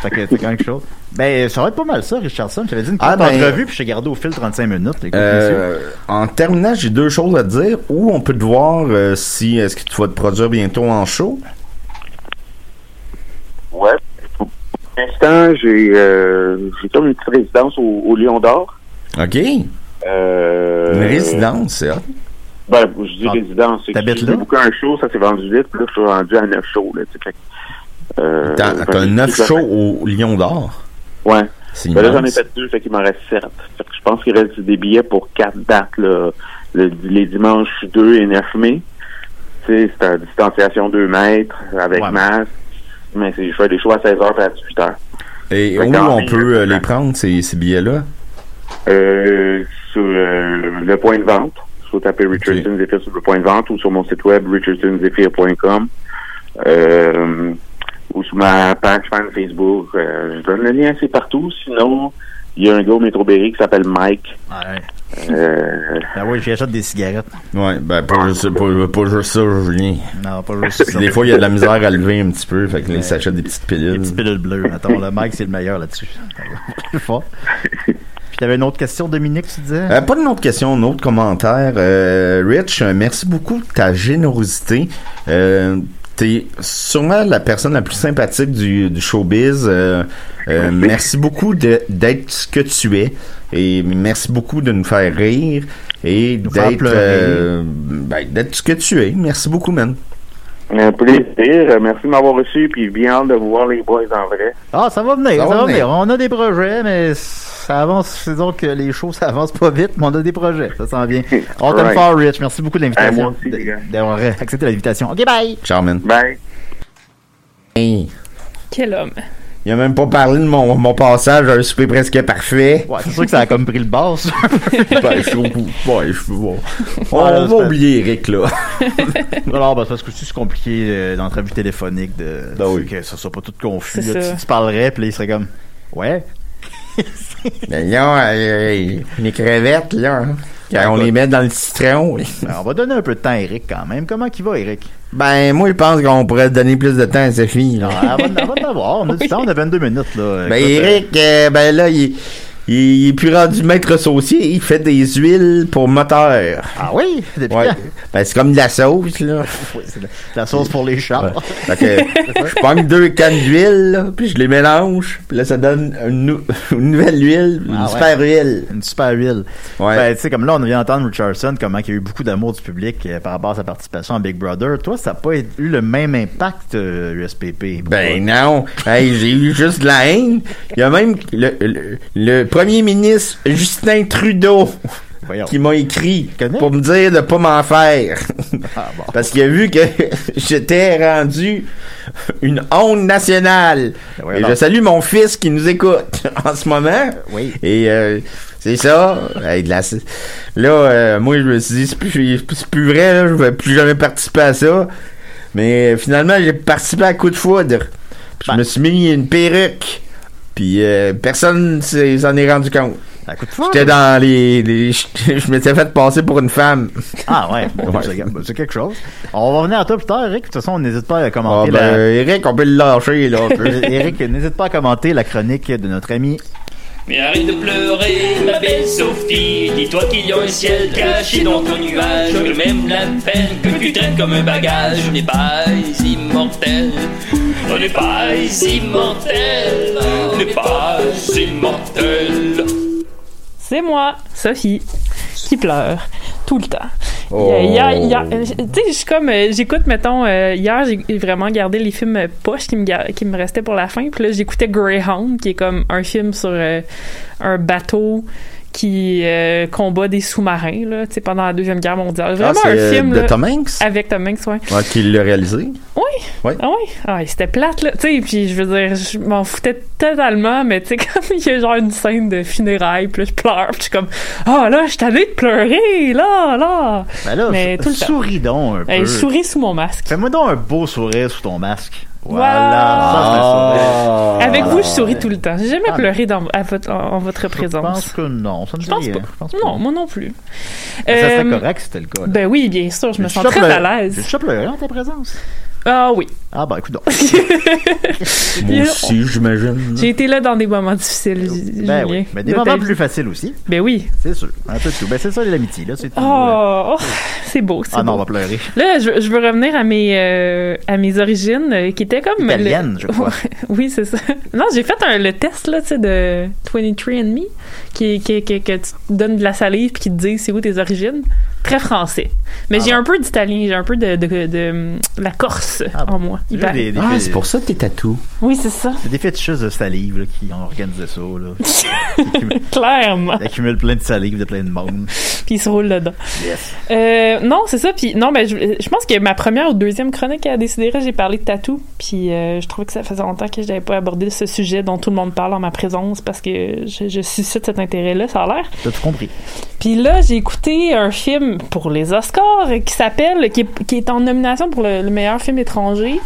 Fait que c'est quelque chose. Ben, ça va être pas mal ça, Richardson. J'avais dit une courte ah, ben... entrevue, puis je t'ai gardé au fil trente-cinq minutes. Écoute, euh, en terminant, j'ai deux choses à te dire. Où on peut te voir, euh, si est-ce que tu vas te produire bientôt en show? Ouais. Pour l'instant, j'ai, euh, j'ai comme une petite résidence au, au Lion d'Or. OK. Euh... Une résidence, c'est hot. Ben, je dis ah, résidence. J'ai beaucoup un show, ça s'est vendu vite, puis là, je suis rendu à neuf shows. Là, tu sais. euh, t'as t'as neuf shows au Lion d'Or? Ouais. C'est ben là, j'en ai fait deux, fait qu'il m'en reste sept. Fait que je pense qu'il reste des billets pour quatre dates, là. Le, les dimanches deux et neuf mai. Tu sais, c'est à distanciation deux mètres, avec ouais. masque. Mais c'est, je fais des shows à seize heures et à dix-huit heures. Et où on peut les prendre, ces, ces billets-là? Euh, sur euh, le point de vente. Soit taper Richardson Zéphir okay. sur le point de vente ou sur mon site web richardson zéphir point com euh, ou sur ma page fan Facebook. Euh, je donne le lien assez partout. Sinon, il y a un gars au Métro-Berry qui s'appelle Mike. Ouais. Euh, ben oui, j'achète des cigarettes. Oui, ben pas, ah. juste, pas, pas juste ça, Julien. Non, pas juste ça. Des fois, il y a de la misère à lever un petit peu. Fait que là, il s'achète des petites pilules. Des petites pilules bleues. Attends, le Mike, c'est le meilleur là-dessus. C'est fort. Tu avais une autre question, Dominique, tu disais? Euh, pas une autre question, un autre commentaire. Euh, Rich, merci beaucoup de ta générosité. Euh, t'es sûrement la personne la plus sympathique du, du showbiz. Euh, euh, merci beaucoup de, d'être ce que tu es. Et merci beaucoup de nous faire rire. Et nous d'être euh, ben, d'être ce que tu es. Merci beaucoup, man. Un plaisir. Merci de m'avoir reçu. Puis bien hâte de vous voir les boys en vrai. Ah, ça va venir. Ça, ça va venir. venir. On a des projets, mais... Ça avance, c'est donc que les choses, ça avance pas vite, mais on a des projets, ça s'en vient. On t'aime fort, Rich. Merci beaucoup de l'invitation. Hey, moi aussi, les gars. D'avoir accepté l'invitation. OK, bye! Ciao, man. Bye. Hey. Quel homme. Il a même pas parlé de mon, mon passage à un souper presque parfait. Ouais, c'est sûr que ça a comme pris le bas, ça. Ben, je trouve... Ouais, je bon. On ah, là, va oublier Eric, là. Alors, ben, parce que c'est compliqué euh, d'entrevue téléphonique, de... Ben oui. Que ça soit pas tout confus. Là, tu, tu parlerais, puis là, il serait comme... Ouais... Ben là, euh, les crevettes, là, car ben on écoute. Les met dans le citron. Ben, on va donner un peu de temps à Eric quand même. Comment qu'il va, Eric? Ben, moi, je pense qu'on pourrait donner plus de temps à ses filles. Elle va en avoir. On a oui. du temps, on a vingt-deux minutes. Là. Ben, écoute, Eric, euh, ben là, il, il, il est plus rendu maître saucier. Il fait des huiles pour moteur. Ah oui? Depuis ouais. Ben, c'est comme de la sauce, là. Oui, c'est de la sauce pour les chars. Ouais. Fait que, je prends deux cannes d'huile, là, puis je les mélange, puis là, ça donne une, nou- une nouvelle huile, une ah super ouais. huile. Une super huile. Ouais. Ben, tu sais, comme là, on vient d'entendre Richardson, comment il y a eu beaucoup d'amour du public euh, par rapport à sa participation à Big Brother. Toi, ça n'a pas eu le même impact, euh, U S P P. Ben toi. Non. Hey, j'ai eu juste de la haine. Il y a même le, le, le premier ministre Justin Trudeau Voyons. Qui m'a écrit Connect. Pour me dire de pas m'en faire. Ah, bon. Parce qu'il a vu que j'étais rendu une honte nationale. Ben, et je salue mon fils qui nous écoute en ce moment. Oui. Et euh, c'est ça. Hey, de la... Là, euh, moi, je me suis dit, c'est plus, c'est plus vrai, là, je vais plus jamais participer à ça. Mais finalement, j'ai participé à Coup de foudre. Puis ben. Je me suis mis une perruque. Puis euh, personne s'en est rendu compte. À Coup de foudre? J'étais dans les... les je m'étais fait passer pour une femme. Ah ouais, bon, ouais. C'est, c'est quelque chose. On va revenir à toi plus tard, Eric. De toute façon, on n'hésite pas à commenter... Ah ben, la... Eric, on peut le lâcher, là. Eric, n'hésite pas à commenter la chronique de notre ami... Mais arrête de pleurer, ma belle Sophie. Dis-toi qu'il y a un ciel caché dans ton nuage. Que même la peine que tu traînes comme un bagage. On n'est pas immortel. On n'est pas immortel. On n'est pas immortel. C'est moi, Sophie, qui pleure tout le temps. Oh. Hier, hier, t'sais, je suis comme, j'écoute, mettons, euh, hier, j'ai vraiment gardé les films poches qui me, qui me restaient pour la fin. Puis là, j'écoutais Greyhound, qui est comme un film sur euh, un bateau qui euh, combat des sous-marins, là, tu sais, pendant la Deuxième Guerre mondiale. Vraiment ah, un euh, film. De là, Tom Hanks? Avec Tom Hanks, oui. Ouais, qui l'a réalisé? Oui. Oui. Ah, oui. Ah, c'était plate, là. Tu sais, puis je veux dire, je m'en foutais totalement, mais tu sais, comme il y a genre une scène de funérailles, puis là, je pleure, puis je suis comme, ah, oh, là, je suis tannée de pleurer, là, là. Ben là, mais s- tout le temps. Souris donc un peu. Et je souris sous mon masque. Fais-moi donc un beau sourire sous ton masque. Voilà! Oh. Avec vous, je souris tout le temps. J'ai jamais ah, pleuré dans, à votre, en, en votre je présence. Je pense que non. Ça me je, pense pas. je pense pas. Non, moi non plus. Euh, ça serait correct si c'était le cas. Là. Ben oui, bien sûr. Je mais me sens très à l'aise. J'ai déjà pleuré en ta présence. Ah oui. Ah ben écoute donc. Moi aussi, j'imagine. J'ai été là dans des moments difficiles. Ben oui. Mais des moments plus faciles aussi. Ben oui. C'est sûr. Un peu de tout. Ben c'est ça l'amitié, là. C'est tout. Oh, c'est beau. C'est ah non, beau. On va pleurer. Là, je, je veux revenir à mes, euh, à mes origines euh, qui étaient comme. Italienne, le... je crois. Oui, c'est ça. Non, j'ai fait un, le test, là, tu sais, de vingt-trois and me, qui, qui, qui, que tu donnes de la salive puis qui te dit c'est où tes origines. Très français. Mais ah j'ai bon. un peu d'italien, j'ai un peu de, de, de, de la Corse ah en bon. moi. Des, des ah, fait... c'est pour ça que t'es tatou. Oui, c'est ça. C'est des féticheuses de salive là, qui ont organisé ça. Là. Accumule... Clairement. Ils accumulent plein de salive de plein de monde. Puis ils se roulent dedans. Yes. Euh, non, c'est ça. Puis non, mais je, je pense que ma première ou deuxième chronique à Décideret, j'ai parlé de tatou. Puis euh, je trouvais que ça faisait longtemps que je n'avais pas abordé ce sujet dont tout le monde parle en ma présence parce que je, je suscite cet intérêt-là, ça a l'air. T'as tout compris. Puis là, j'ai écouté un film pour les Oscars qui s'appelle, qui est, qui est en nomination pour le, le meilleur film étranger,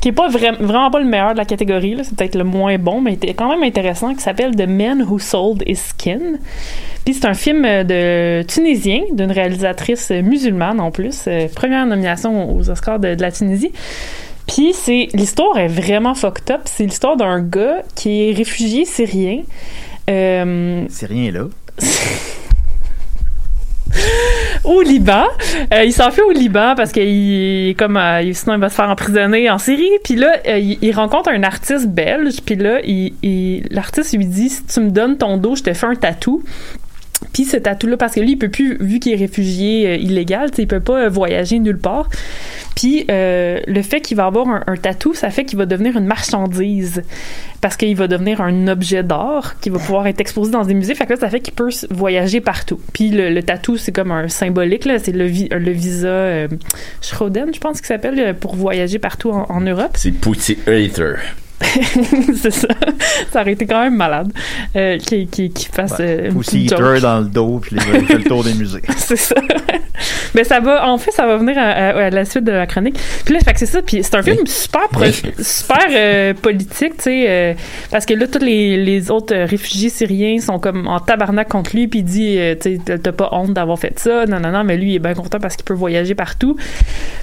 qui est pas vra- vraiment pas le meilleur de la catégorie, là, c'est peut-être le moins bon, mais il est quand même intéressant, qui s'appelle The Man Who Sold His Skin. Puis c'est un film de tunisien, d'une réalisatrice musulmane en plus, euh, première nomination aux Oscars de, de la Tunisie. Puis c'est, l'histoire est vraiment fucked up, c'est l'histoire d'un gars qui est réfugié syrien. Euh, Syrien est là. Au Liban, euh, il s'en fait au Liban parce que il, comme euh, sinon il va se faire emprisonner en Syrie. Puis là, euh, il, il rencontre un artiste belge. Puis là, il, il, l'artiste lui dit si tu me donnes ton dos, je te fais un tatou. Puis ce tatou-là, parce que lui, il peut plus, vu qu'il est réfugié euh, illégal, il peut pas euh, voyager nulle part. Puis euh, le fait qu'il va avoir un, un tatou, ça fait qu'il va devenir une marchandise parce qu'il va devenir un objet d'art qui va pouvoir être exposé dans des musées. Fait que là, ça fait qu'il peut voyager partout. Puis le, le tatou, c'est comme un symbolique là, c'est le, vi- le visa euh, Schroden, je pense qu'il s'appelle, pour voyager partout en, en Europe. C'est Pussy Hater. C'est ça. Ça aurait été quand même malade euh, qu'il, qu'il, qu'il fasse euh, Pussy Eater dans le dos puis les, fait le tour des musées. C'est ça. Mais ça va, en fait, ça va venir à, à, à la suite de la chronique. Puis là, fait que c'est ça. Puis c'est un film oui. super, pro- oui. super euh, politique, tu sais, euh, parce que là, tous les, les autres réfugiés syriens sont comme en tabarnak contre lui, puis il dit, euh, tu sais, t'as pas honte d'avoir fait ça, non, non, non, mais lui, il est bien content parce qu'il peut voyager partout.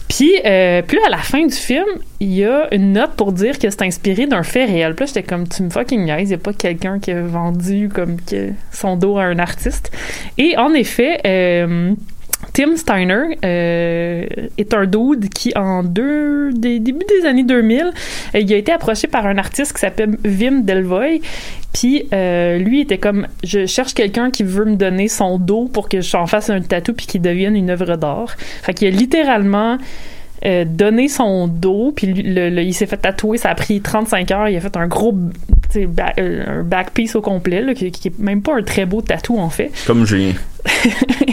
Puis, euh, puis là, à la fin du film, il y a une note pour dire que c'est inspiré d'un fait réel. Puis là, j'étais comme, tu me fucking niaises, y a pas quelqu'un qui a vendu comme que son dos à un artiste. Et en effet, euh, Tim Steiner euh, est un dude qui, en deux, des, début des années deux mille, euh, il a été approché par un artiste qui s'appelle Wim Delvoye. Puis euh, lui, il était comme, je cherche quelqu'un qui veut me donner son dos pour que j'en fasse un tatou puis qu'il devienne une œuvre d'art. Fait qu'il a littéralement Euh, donner son dos, puis le, le, il s'est fait tatouer, ça a pris trente-cinq heures, il a fait un gros c'est ba- euh, un back piece au complet, là, qui, qui est même pas un très beau tatou, en fait. Comme Julien.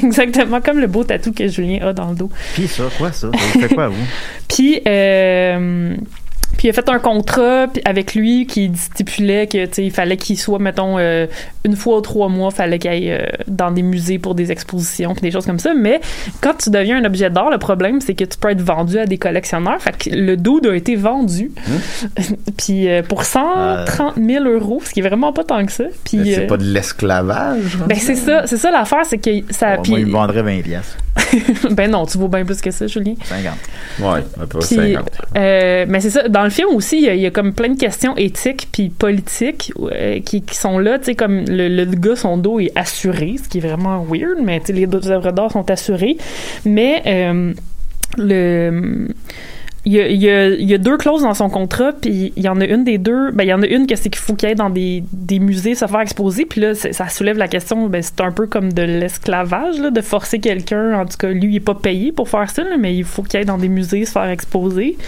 Exactement, comme le beau tatou que Julien a dans le dos. Puis ça, quoi ça? Ça vous fait quoi à vous? Puis... Euh, Puis il a fait un contrat avec lui qui stipulait que, tu sais, il fallait qu'il soit, mettons, euh, une fois ou trois mois, il fallait qu'il aille euh, dans des musées pour des expositions puis des choses comme ça. Mais quand tu deviens un objet d'art, le problème, c'est que tu peux être vendu à des collectionneurs. Fait que le dude a été vendu mmh. puis euh, pour cent trente mille euros, ce qui est vraiment pas tant que ça. Puis, mais c'est euh, pas de l'esclavage. Ben c'est ça, c'est ça l'affaire, c'est que ça. Bon, pis... Moi, il me vendrait vingt piastres. Ben non, tu vaux bien plus que ça, Julien. cinquante. Ouais, un peu pis, cinquante. Euh, mais c'est ça. Dans le film aussi, il y a, il y a comme plein de questions éthiques puis politiques euh, qui, qui sont là. Tu sais, comme le, le gars, son dos est assuré, ce qui est vraiment weird, mais tu sais, les deux œuvres d'art sont assurées. Mais euh, le... Il y, a, il, y a, il y a deux clauses dans son contrat, puis il y en a une des deux. Ben, il y en a une que c'est qu'il faut qu'il aille dans des, des musées se faire exposer, puis là, ça soulève la question, ben, c'est un peu comme de l'esclavage, là, de forcer quelqu'un, en tout cas, lui, il n'est pas payé pour faire ça, là, mais il faut qu'il aille dans des musées se faire exposer.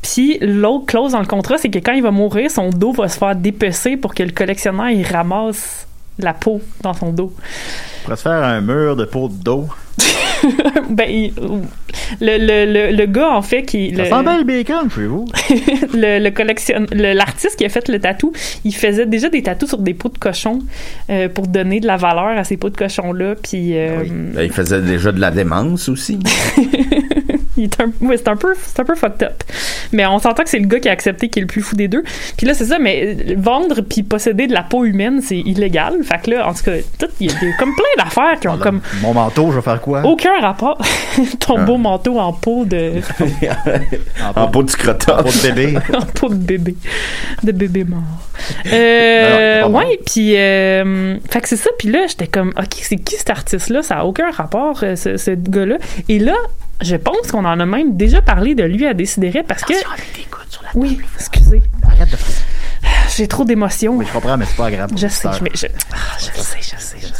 Puis l'autre clause dans le contrat, c'est que quand il va mourir, son dos va se faire dépecer pour que le collectionneur, il ramasse la peau dans son dos. On pourrait se faire un mur de peau de dos. Ben, il, le, le, le, le gars, en fait, qui... Ça le, sent bien le bacon, chez vous. le, le collection, le, l'artiste qui a fait le tatou, il faisait déjà des tatous sur des peaux de cochon euh, pour donner de la valeur à ces peaux de cochon-là, puis... Euh, oui. Ben, il faisait déjà de la démence aussi. il est un, ouais, c'est, un peu, c'est un peu fucked up. Mais on s'entend que c'est le gars qui a accepté qu'il est le plus fou des deux. Puis là, c'est ça, mais vendre puis posséder de la peau humaine, c'est illégal. Fait que là, en tout cas, il y, y a comme plein d'affaires qui ont voilà. Comme... Mon manteau, je vais faire quoi? Aucun rapport. Ton beau manteau en peau de... en, en peau de scrotum. En peau de bébé. En peau de bébé. De bébé mort. Euh, non, non, ouais, puis... Euh, fait que c'est ça. Puis là, j'étais comme, OK, c'est qui cet artiste-là? Ça n'a aucun rapport, ce, ce gars-là. Et là, je pense qu'on en a même déjà parlé de lui à Décideret parce que... Sur la oui, excusez. Arrête de faire ça. J'ai trop d'émotions. Oui, je comprends, mais c'est pas grave. Je sais, mais je... Ah, je le sais, je sais, je sais.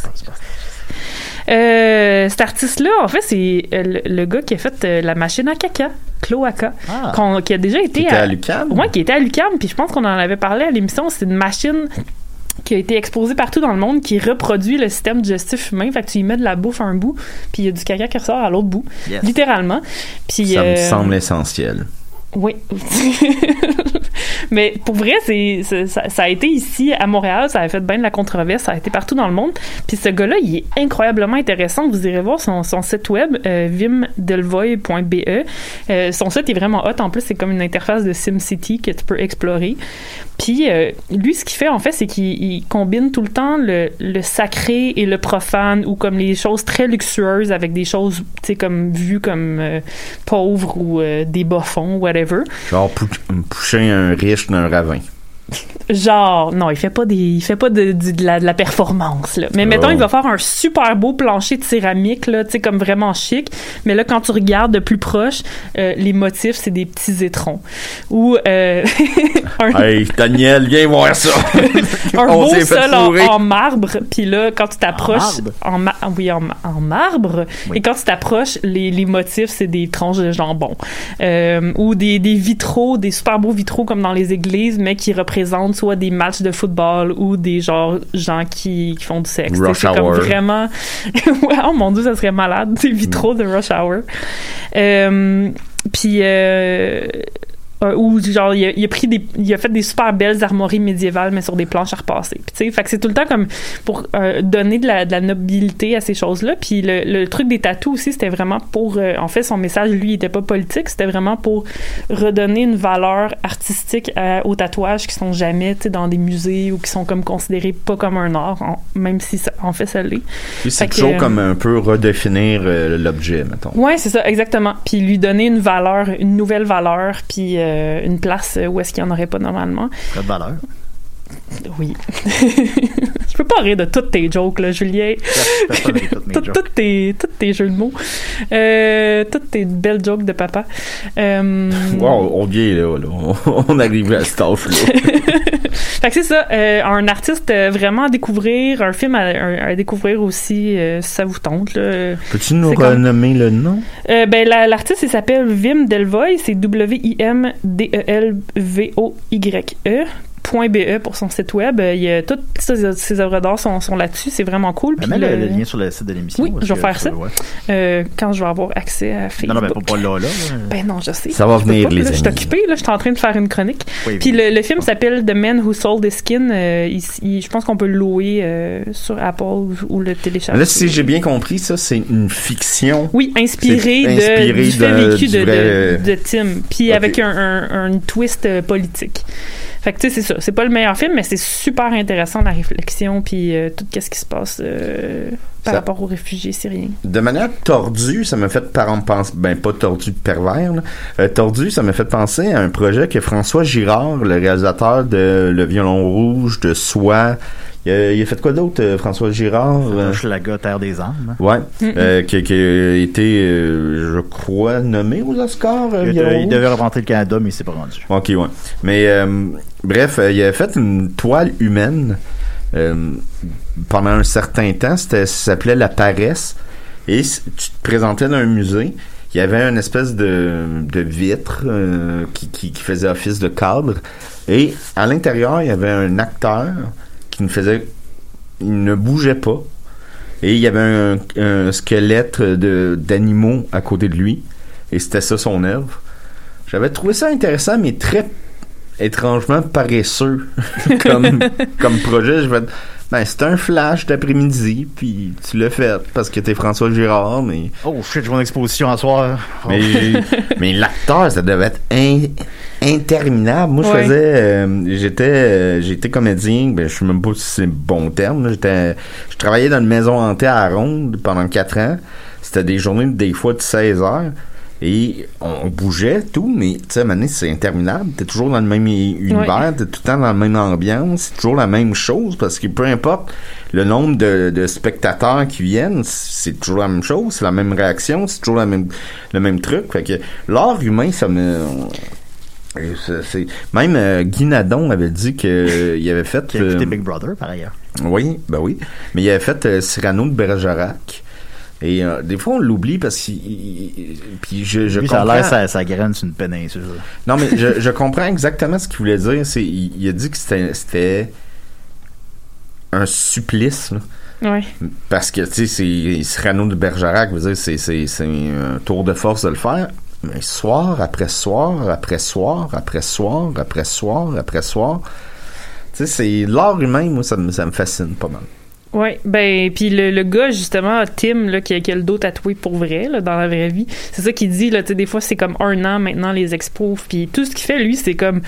Euh, cet artiste-là, en fait, c'est le, le gars qui a fait euh, la machine à caca, Cloaca, ah, qui a déjà été à, à l'U Q A M. Ouais, qui était à l'U Q A M, puis je pense qu'on en avait parlé à l'émission. C'est une machine qui a été exposée partout dans le monde, qui reproduit le système digestif humain. Fait que tu y mets de la bouffe à un bout, puis il y a du caca qui ressort à l'autre bout, yes. Littéralement. Puis, ça euh, me semble essentiel. Oui. Mais pour vrai, c'est, c'est, ça, ça a été ici à Montréal, ça a fait bien de la controverse, ça a été partout dans le monde. Puis ce gars-là, il est incroyablement intéressant. Vous irez voir son, son site web, euh, wim delvoye point b e. Euh, son site est vraiment hot. En plus, c'est comme une interface de SimCity que tu peux explorer. Puis euh, lui, ce qu'il fait, en fait, c'est qu'il il combine tout le temps le, le sacré et le profane, ou comme les choses très luxueuses avec des choses, tu sais, comme vues comme euh, pauvres ou euh, des bas-fonds, whatever. Genre pousser un riche d'un ravin. Genre, non, il fait pas des, il fait pas de, de, de, la, de la performance, là. Mais oh. Mettons, il va faire un super beau plancher de céramique, là, tu sais, comme vraiment chic. Mais là, quand tu regardes de plus proche, euh, les motifs, c'est des petits étrons. Ou, euh, un... Hey, Daniel, viens voir ça! un beau sol en, en marbre, puis là, quand tu t'approches... En marbre? En ma... Oui, en, en marbre. Oui. Et quand tu t'approches, les, les motifs, c'est des tranches de jambon. Euh, ou des, des vitraux, des super beaux vitraux, comme dans les églises, mais qui représentent soit des matchs de football ou des genre gens qui, qui font du sexe. Rush c'est hour. Comme vraiment... oh mon Dieu, ça serait malade, des vitraux de Rush Hour. Euh, puis... Euh... Euh, ou genre il a, il a pris des il a fait des super belles armoiries médiévales mais sur des planches à repasser. Puis tu sais, fait que c'est tout le temps comme pour euh, donner de la de la nobilité à ces choses-là. Puis le, le truc des tatous aussi, c'était vraiment pour euh, en fait son message, lui, il était pas politique, c'était vraiment pour redonner une valeur artistique à, aux tatouages qui sont jamais, tu sais, dans des musées ou qui sont comme considérés pas comme un art, en, même si ça, en fait ça l'est. Puis c'est toujours euh, comme un peu redéfinir euh, l'objet, mettons. Ouais, c'est ça, exactement. Puis lui donner une valeur, une nouvelle valeur, puis euh, une place où est-ce qu'il n'y en aurait pas normalement. Pas de valeur. Oui. Je peux pas rire de toutes tes jokes, là, Julien. Toutes tes, toutes tes jeux de mots. Euh, toutes tes belles jokes de papa. Euh... Wow, on vient là, là. On arrive à ce taf-là. Fait que c'est ça. Euh, un artiste vraiment à découvrir, un film à, à découvrir aussi, euh, si ça vous tente, là. Peux-tu nous c'est renommer comme... le nom? Euh, ben, la, l'artiste, il s'appelle Wim Delvoye. C'est W I M D E L V O Y E. lepointbe pour son site web. Il y a toutes ses, ses œuvres d'art sont, sont là-dessus. C'est vraiment cool. Ben, mets le, le lien sur le site de l'émission. Oui, je vais faire ça. Euh, quand je vais avoir accès à Facebook. Non, non, mais ben, pas là, là. Ben non, je sais. Ça va venir, pas, les là, amis. Je suis occupée, là. Je suis en train de faire une chronique. Oui, puis oui. Le, le film s'appelle The Man Who Sold His Skin. Euh, il, il, je pense qu'on peut le louer euh, sur Apple ou le télécharger. Là, si j'ai bien compris, ça, c'est une fiction. Oui, inspirée de, inspiré du fait vécu du de, vrai... de, de, de Tim. Puis okay. avec un, un, un twist politique. Fait que tu sais, c'est ça. C'est pas le meilleur film, mais c'est super intéressant, la réflexion, puis euh, tout ce qui se passe euh, par ça, rapport aux réfugiés syriens. De manière tordue, ça m'a fait par, on pense, ben pas tordue pervers, là, euh, tordue, ça m'a fait penser à un projet que François Girard, le réalisateur de Le Violon Rouge, de Soi, il a, il a fait quoi d'autre, euh, François Girard? Euh, Schlaga, Terre des âmes. Ouais, mm-hmm. euh, qui, qui a été, euh, je crois, nommé aux Oscars. Euh, il, a, il devait représenter le Canada, mais il s'est pas rendu. Ok, ouais. Mais euh, bref, euh, il a fait une toile humaine euh, pendant un certain temps. C'était, ça s'appelait La Paresse. Et tu te présentais dans un musée. Il y avait une espèce de, de vitre euh, qui, qui, qui faisait office de cadre. Et à l'intérieur, il y avait un acteur. Il ne faisait, il ne bougeait pas, et il y avait un, un squelette de d'animaux à côté de lui, et c'était ça son œuvre. J'avais trouvé ça intéressant, mais très étrangement paresseux comme comme projet. Je vais ben c'est un flash d'après-midi, puis tu l'as fait parce que t'es François Girard, mais oh shit, je vois une exposition à soir. Oh. Mais, mais l'acteur, ça devait être in, interminable. Moi, je ouais. faisais, euh, j'étais, euh, j'étais comédien. Ben, je sais même pas si c'est le bon terme. Là. J'étais, je travaillais dans une maison hantée à Ronde pendant quatre ans. C'était des journées des fois de seize heures. Et on bougeait tout, mais tu sais, à un moment donné, c'est interminable. T'es toujours dans le même univers, ouais. t'es tout le temps dans la même ambiance, c'est toujours la même chose, parce que peu importe le nombre de, de spectateurs qui viennent, c'est toujours la même chose, c'est la même réaction, c'est toujours la même, le même truc. Fait que l'art humain, ça me... C'est... Même euh, Guy Nadon avait dit qu'il euh, avait fait... Il a écouté euh... Big Brother, par ailleurs. Oui, ben oui. Mais il avait fait euh, Cyrano de Bergerac. Et euh, des fois on l'oublie parce que puis je je Lui, comprends... ça a l'air ça, ça graine sur une péninsule. Non mais je je comprends exactement ce qu'il voulait dire, c'est il, il a dit que c'était c'était un supplice là. Ouais. Parce que tu sais c'est Cyrano de Bergerac, vous dire c'est c'est c'est un tour de force de le faire, mais soir après soir après soir après soir après soir après soir. Tu sais c'est l'art humain, moi ça me ça me fascine pas mal. Oui, ben puis le, le gars justement Tim là, qui, qui a le dos tatoué pour vrai là, dans la vraie vie, c'est ça qu'il dit là, tu sais des fois c'est comme un an maintenant les expos, puis tout ce qu'il fait lui c'est comme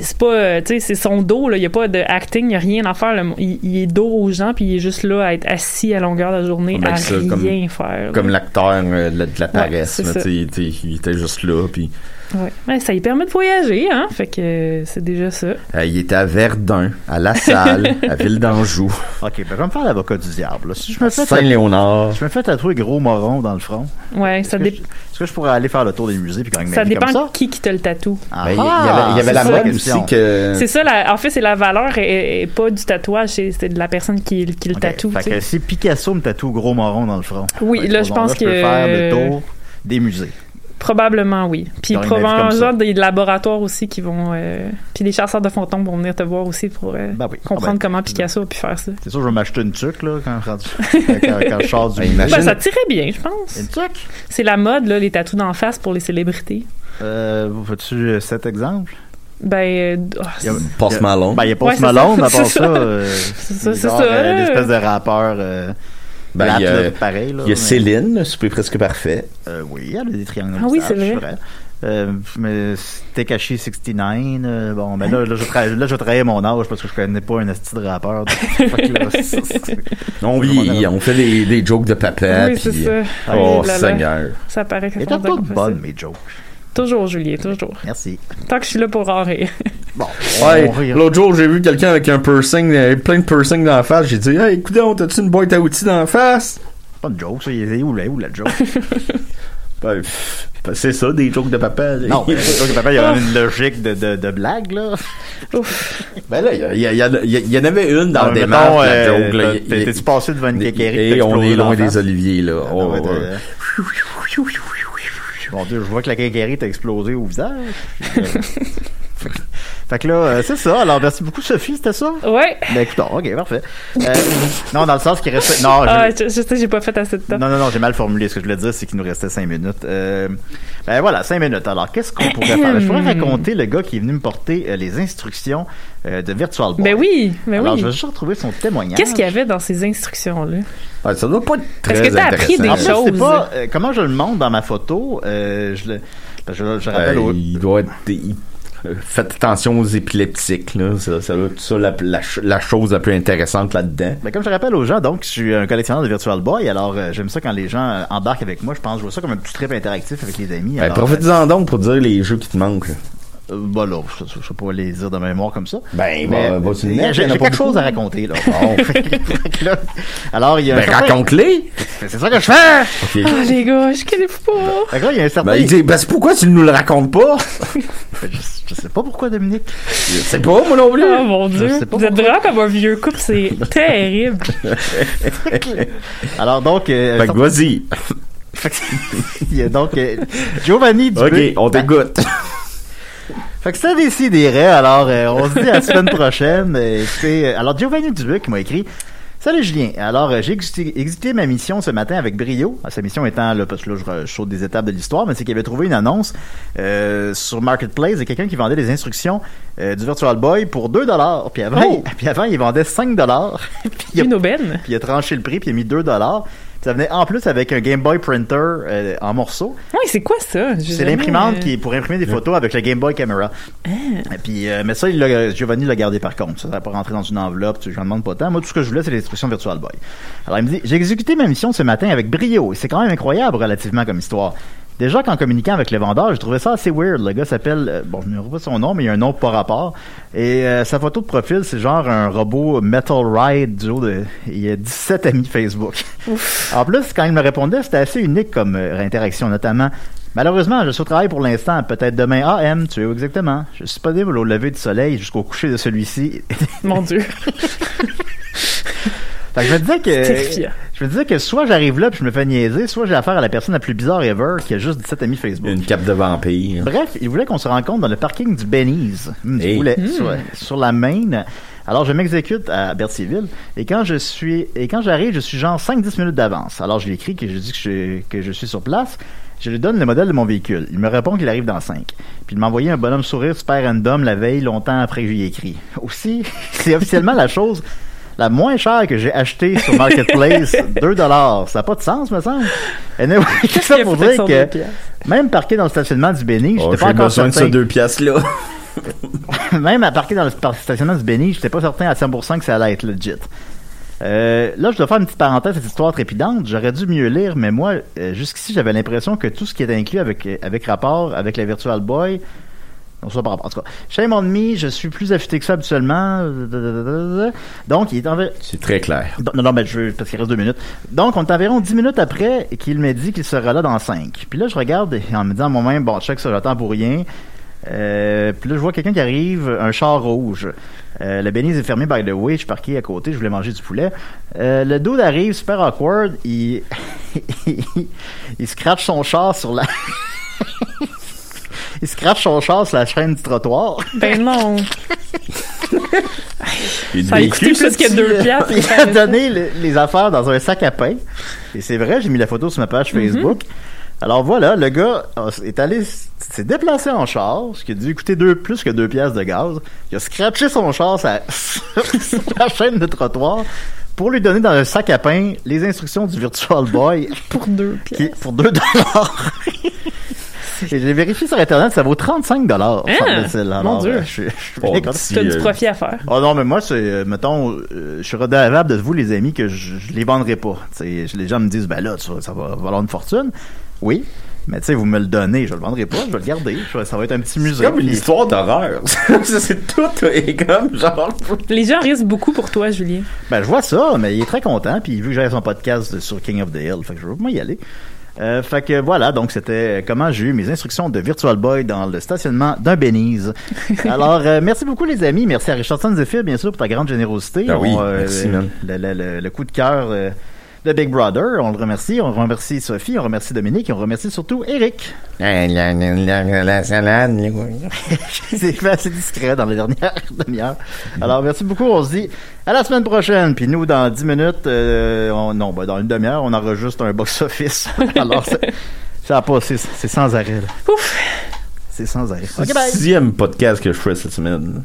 c'est pas tu sais c'est son dos là, il y a pas de acting, il y a rien à faire là, il, il est dos aux gens puis il est juste là à être assis à longueur de la journée ben, à ça, rien comme, faire. Là. Comme l'acteur euh, de, la, de la paresse, ouais, là, t'sais, t'sais, il était juste là puis ouais. Ouais, ça lui permet de voyager, hein? Fait que euh, c'est déjà ça. Euh, il était à Verdun, à La Salle, à Ville d'Anjou. Ok, ben je vais me faire l'avocat du diable. Là. Si je me fais Saint-Léonard. Je me fais tatouer gros moron dans le front. Ouais, est-ce ça dépend. Est-ce que je pourrais aller faire le tour des musées puis gagner ma vie comme ça? Ça dépend qui qui te le tatoue. Ah, ben, ah, il y avait, il y avait la mode aussi que. C'est ça, la, en fait, c'est la valeur et, et pas du tatouage, c'est, c'est de la personne qui, qui le okay. tatoue. Fait que si Picasso me tatoue gros moron dans le front. Oui, fait là, je pense là, que. Je peux faire le tour des musées. Probablement, oui. Puis probablement des laboratoires aussi qui vont... Euh, puis les chasseurs de fantômes vont venir te voir aussi pour euh, ben oui. comprendre ah ben, comment Picasso a pu faire ça. C'est sûr, je vais m'acheter une tuque, là, quand, quand, quand, quand je sors du... Ben, imagine... ben, ça tirait bien, je pense. Une tuque? C'est la mode, là, les tatous d'en face pour les célébrités. Euh, veux-tu cet exemple? Ben... Oh, il y a Post Malone. Ben, il y a Post ouais, Malone, à part ça. C'est ça, euh, c'est ça. C'est genre, ça euh, l'espèce de rappeur... Euh, Ben, il y a, là, pareil, là, il y a mais... Céline, C'est presque parfait. Euh, oui, elle a des triangles. Ah oui, c'est vrai. vrai. Euh, mais c'était caché soixante-neuf. Euh, bon, ben là, là, je tra- là, je trahis mon âge parce que je connais pas un esti de rappeur. On vit, on fait des, des jokes de papa. Oui, puis... c'est ça. Oh, là, là, Seigneur. Ça paraît que c'est pas bonne, mes jokes. Toujours, Julien, toujours. Merci. Tant que je suis là pour en rire. Bon, ouais, l'autre jour, j'ai vu quelqu'un avec un piercing, plein de piercing dans la face. J'ai dit, hey, écoute, t'as-tu une boîte à outils dans la face? Pas de joke, ça. Il est où, là, où la joke? ben, c'est ça, des jokes de papa. Là. Non, mais, des jokes de papa, il y a une logique de, de, de blague, là. ben là, il y, y, y, y en avait une dans non, des marques, euh, la joke. Là, t'es-tu passé devant une kékérie? Et on est loin des oliviers, là. Mon Dieu, je vois que la quincaillerie t'a explosé au visage. Fait que là, euh, c'est ça. Alors, merci beaucoup, Sophie, c'était ça? Oui. Ben, écoute, ok, parfait. Euh, non, dans le sens qu'il restait... Non, je... Ah, je, je sais, j'ai pas fait assez de temps. Non, non, non, j'ai mal formulé. Ce que je voulais dire, c'est qu'il nous restait cinq minutes. Euh, ben voilà, cinq minutes. Alors, qu'est-ce qu'on pourrait faire? Je pourrais raconter le gars qui est venu me porter euh, les instructions euh, de Virtual Boy. Ben oui, ben Alors, oui. Alors, je vais juste retrouver son témoignage. Qu'est-ce qu'il y avait dans ces instructions-là? Ah, ça doit pas être très Est-ce que t'as appris des en choses? Fait, c'est pas, euh, comment je le montre dans ma photo, euh, je le... Je, je rappelle euh, au... Il doit être... Il... Faites attention aux épileptiques, là. Ça, ça doit être ça la, la, la chose la plus intéressante là-dedans. Mais comme je rappelle aux gens, donc, je suis un collectionneur de Virtual Boy, alors euh, j'aime ça quand les gens euh, embarquent avec moi. Je pense, je vois ça comme un petit trip interactif avec les amis. Ben, profitez-en euh, donc pour dire les jeux qui te manquent. Euh, bah là, je, je, je sais pas les dire de mémoire comme ça. Ben, mais, bah, bah, tu mais, j'ai, j'ai quelque beaucoup. chose à raconter, là. Bon, fait, fait, là alors, il y a. Ben, raconte-les! C'est ça que je fais! Ah, okay. Oh, les gars, je connais pas! D'accord, il y a un certain. Ben, il dit, ben, c'est pourquoi tu ne nous le racontes pas? je, je sais pas pourquoi, Dominique. Je sais pas, moi non plus. Oh mon Dieu. Vous pourquoi. Êtes vraiment comme un vieux couple, c'est terrible. Alors, donc. Euh, ben, vas-y. Il y a donc euh, Giovanni Dubé. Ok, on t'écoute. Fait que ça déciderait, alors euh, on se dit à la semaine prochaine. Euh, c'est, euh, alors Giovanni Dubuc qui m'a écrit « Salut Julien, alors euh, j'ai exécuté, exécuté ma mission ce matin avec brio. » Sa mission étant, là, parce que là je, je saute des étapes de l'histoire, mais c'est qu'il avait trouvé une annonce euh, sur Marketplace de quelqu'un qui vendait des instructions euh, du Virtual Boy pour deux dollars. Puis avant, oh. il, puis avant il vendait cinq dollars. Puis une aubaine. Puis il a tranché le prix, puis il a mis deux dollars. Ça venait en plus avec un Game Boy printer euh, en morceaux. Oui, c'est quoi ça? J'ai c'est jamais... l'imprimante qui est pour imprimer des photos avec le Game Boy Camera. Ah. Et puis, euh, mais ça, il l'a, Giovanni l'a gardé par contre. Ça n'a pas rentré dans une enveloppe. Je n'en demande pas tant. Moi, tout ce que je voulais, c'est l'instruction Virtual Boy. Alors, il me dit, j'ai exécuté ma mission ce matin avec brio. Et c'est quand même incroyable relativement comme histoire. Déjà, qu'en communiquant avec le vendeur, j'ai trouvé ça assez weird. Le gars s'appelle... Euh, bon, je ne sais pas son nom, mais il y a un nom par rapport. Et euh, sa photo de profil, c'est genre un robot Metal Ride du haut de... Il y a dix-sept amis Facebook. Ouf. En plus, quand il me répondait, c'était assez unique comme euh, interaction, notamment... Malheureusement, je suis au travail pour l'instant. Peut-être demain A M, tu es où exactement? Je suis disponible au lever du soleil jusqu'au coucher de celui-ci. Mon Dieu! Fait que je me disais que je me disais que soit j'arrive là puis je me fais niaiser, soit j'ai affaire à la personne la plus bizarre ever qui a juste dix-sept amis Facebook. Une cape de vampire. Bref, il voulait qu'on se rencontre dans le parking du Benny's. Mmh, hey. mmh. sur, sur la Main. Alors je m'exécute à Berthierville et quand je suis et quand j'arrive, je suis genre cinq dix minutes d'avance. Alors je lui écris que je dis que je, que je suis sur place. Je lui donne le modèle de mon véhicule. Il me répond qu'il arrive dans cinq. Puis il m'a envoyé un bonhomme sourire super random la veille, longtemps après que je lui ai écrit. Aussi, c'est officiellement la chose la moins chère que j'ai achetée sur Marketplace, deux dollars. Ça n'a pas de sens, me semble. Anyway, tout ça pour dire que même parqué dans le stationnement du Benny, oh, j'étais pas encore certain. J'ai besoin de ces deux pièces-là. Même à parquer dans le stationnement du Benny, j'étais pas certain à cent pour cent que ça allait être legit. Euh, là, je dois faire une petite parenthèse cette histoire trépidante. J'aurais dû mieux lire, mais moi, euh, jusqu'ici, j'avais l'impression que tout ce qui était inclus avec, avec rapport avec la Virtual Boy... Non, ça par rapport. En tout cas, chez mon demi, je suis plus affûté que ça habituellement. Donc, il est environ... C'est très clair. Non, non, mais je veux... Parce qu'il reste deux minutes. Donc, on est environ dix minutes après qu'il me dit qu'il sera là dans cinq. Puis là, je regarde en me disant moi-même, bon, check ça, j'attends pour rien. Euh, puis là, je vois quelqu'un qui arrive, un char rouge. Euh, le Benny's est fermé, by the way, je suis parqué à côté, je voulais manger du poulet. Euh, le dude arrive, super awkward, il... il scratche son char sur la... Il scratche son char sur la chaîne du trottoir. Ben non! Ça a coûté plus que deux piastres. Il a donné le, les affaires dans un sac à pain. Et c'est vrai, j'ai mis la photo sur ma page Facebook. Mm-hmm. Alors voilà, le gars est allé, s'est déplacé en char, ce qui a dû coûter deux, plus que deux piastres de gaz. Il a scratché son char sur, sur la chaîne de trottoir pour lui donner dans un sac à pain les instructions du Virtual Boy. Pour deux piastres. Qui, pour deux dollars. Et j'ai vérifié sur Internet, ça vaut trente-cinq dollars. Ah, mon Dieu. Je, je, je bon, tu as du profit à faire. Oh non, mais moi, c'est, mettons, euh, je suis redevable de vous, les amis, que je, je les vendrai pas. T'sais, les gens me disent, ben là, ça va valoir une fortune. Oui, mais tu sais, vous me le donnez, je le vendrai pas, je vais le garder. Je, ça va être un petit musée. C'est comme une histoire d'horreur. C'est tout, et comme genre. Les gens risquent beaucoup pour toi, Julien. Ben, je vois ça, mais il est très content, puis vu que j'ai son podcast sur King of the Hill, fait que je veux pas y aller. Euh, fait que voilà, donc c'était comment j'ai eu mes instructions de Virtual Boy dans le stationnement d'un Benny's. Alors, euh, merci beaucoup les amis, merci à Richardson Zéphir bien sûr pour ta grande générosité. Ah oui, on, euh, merci, man. Le, le, le, le coup de cœur... Euh, de Big Brother. On le remercie, on remercie Sophie, on remercie Dominique et on remercie surtout Eric. La, la, la, la, la salade. C'est assez discret dans les dernières demi-heures. Alors, merci beaucoup. On se dit à la semaine prochaine. Puis nous, dans dix minutes, euh, on, non, ben, dans une demi-heure, on enregistre un box-office. Alors, ça a passé, c'est sans arrêt. Là. Ouf! C'est sans arrêt. Okay, bye. Sixième podcast que je fais cette semaine.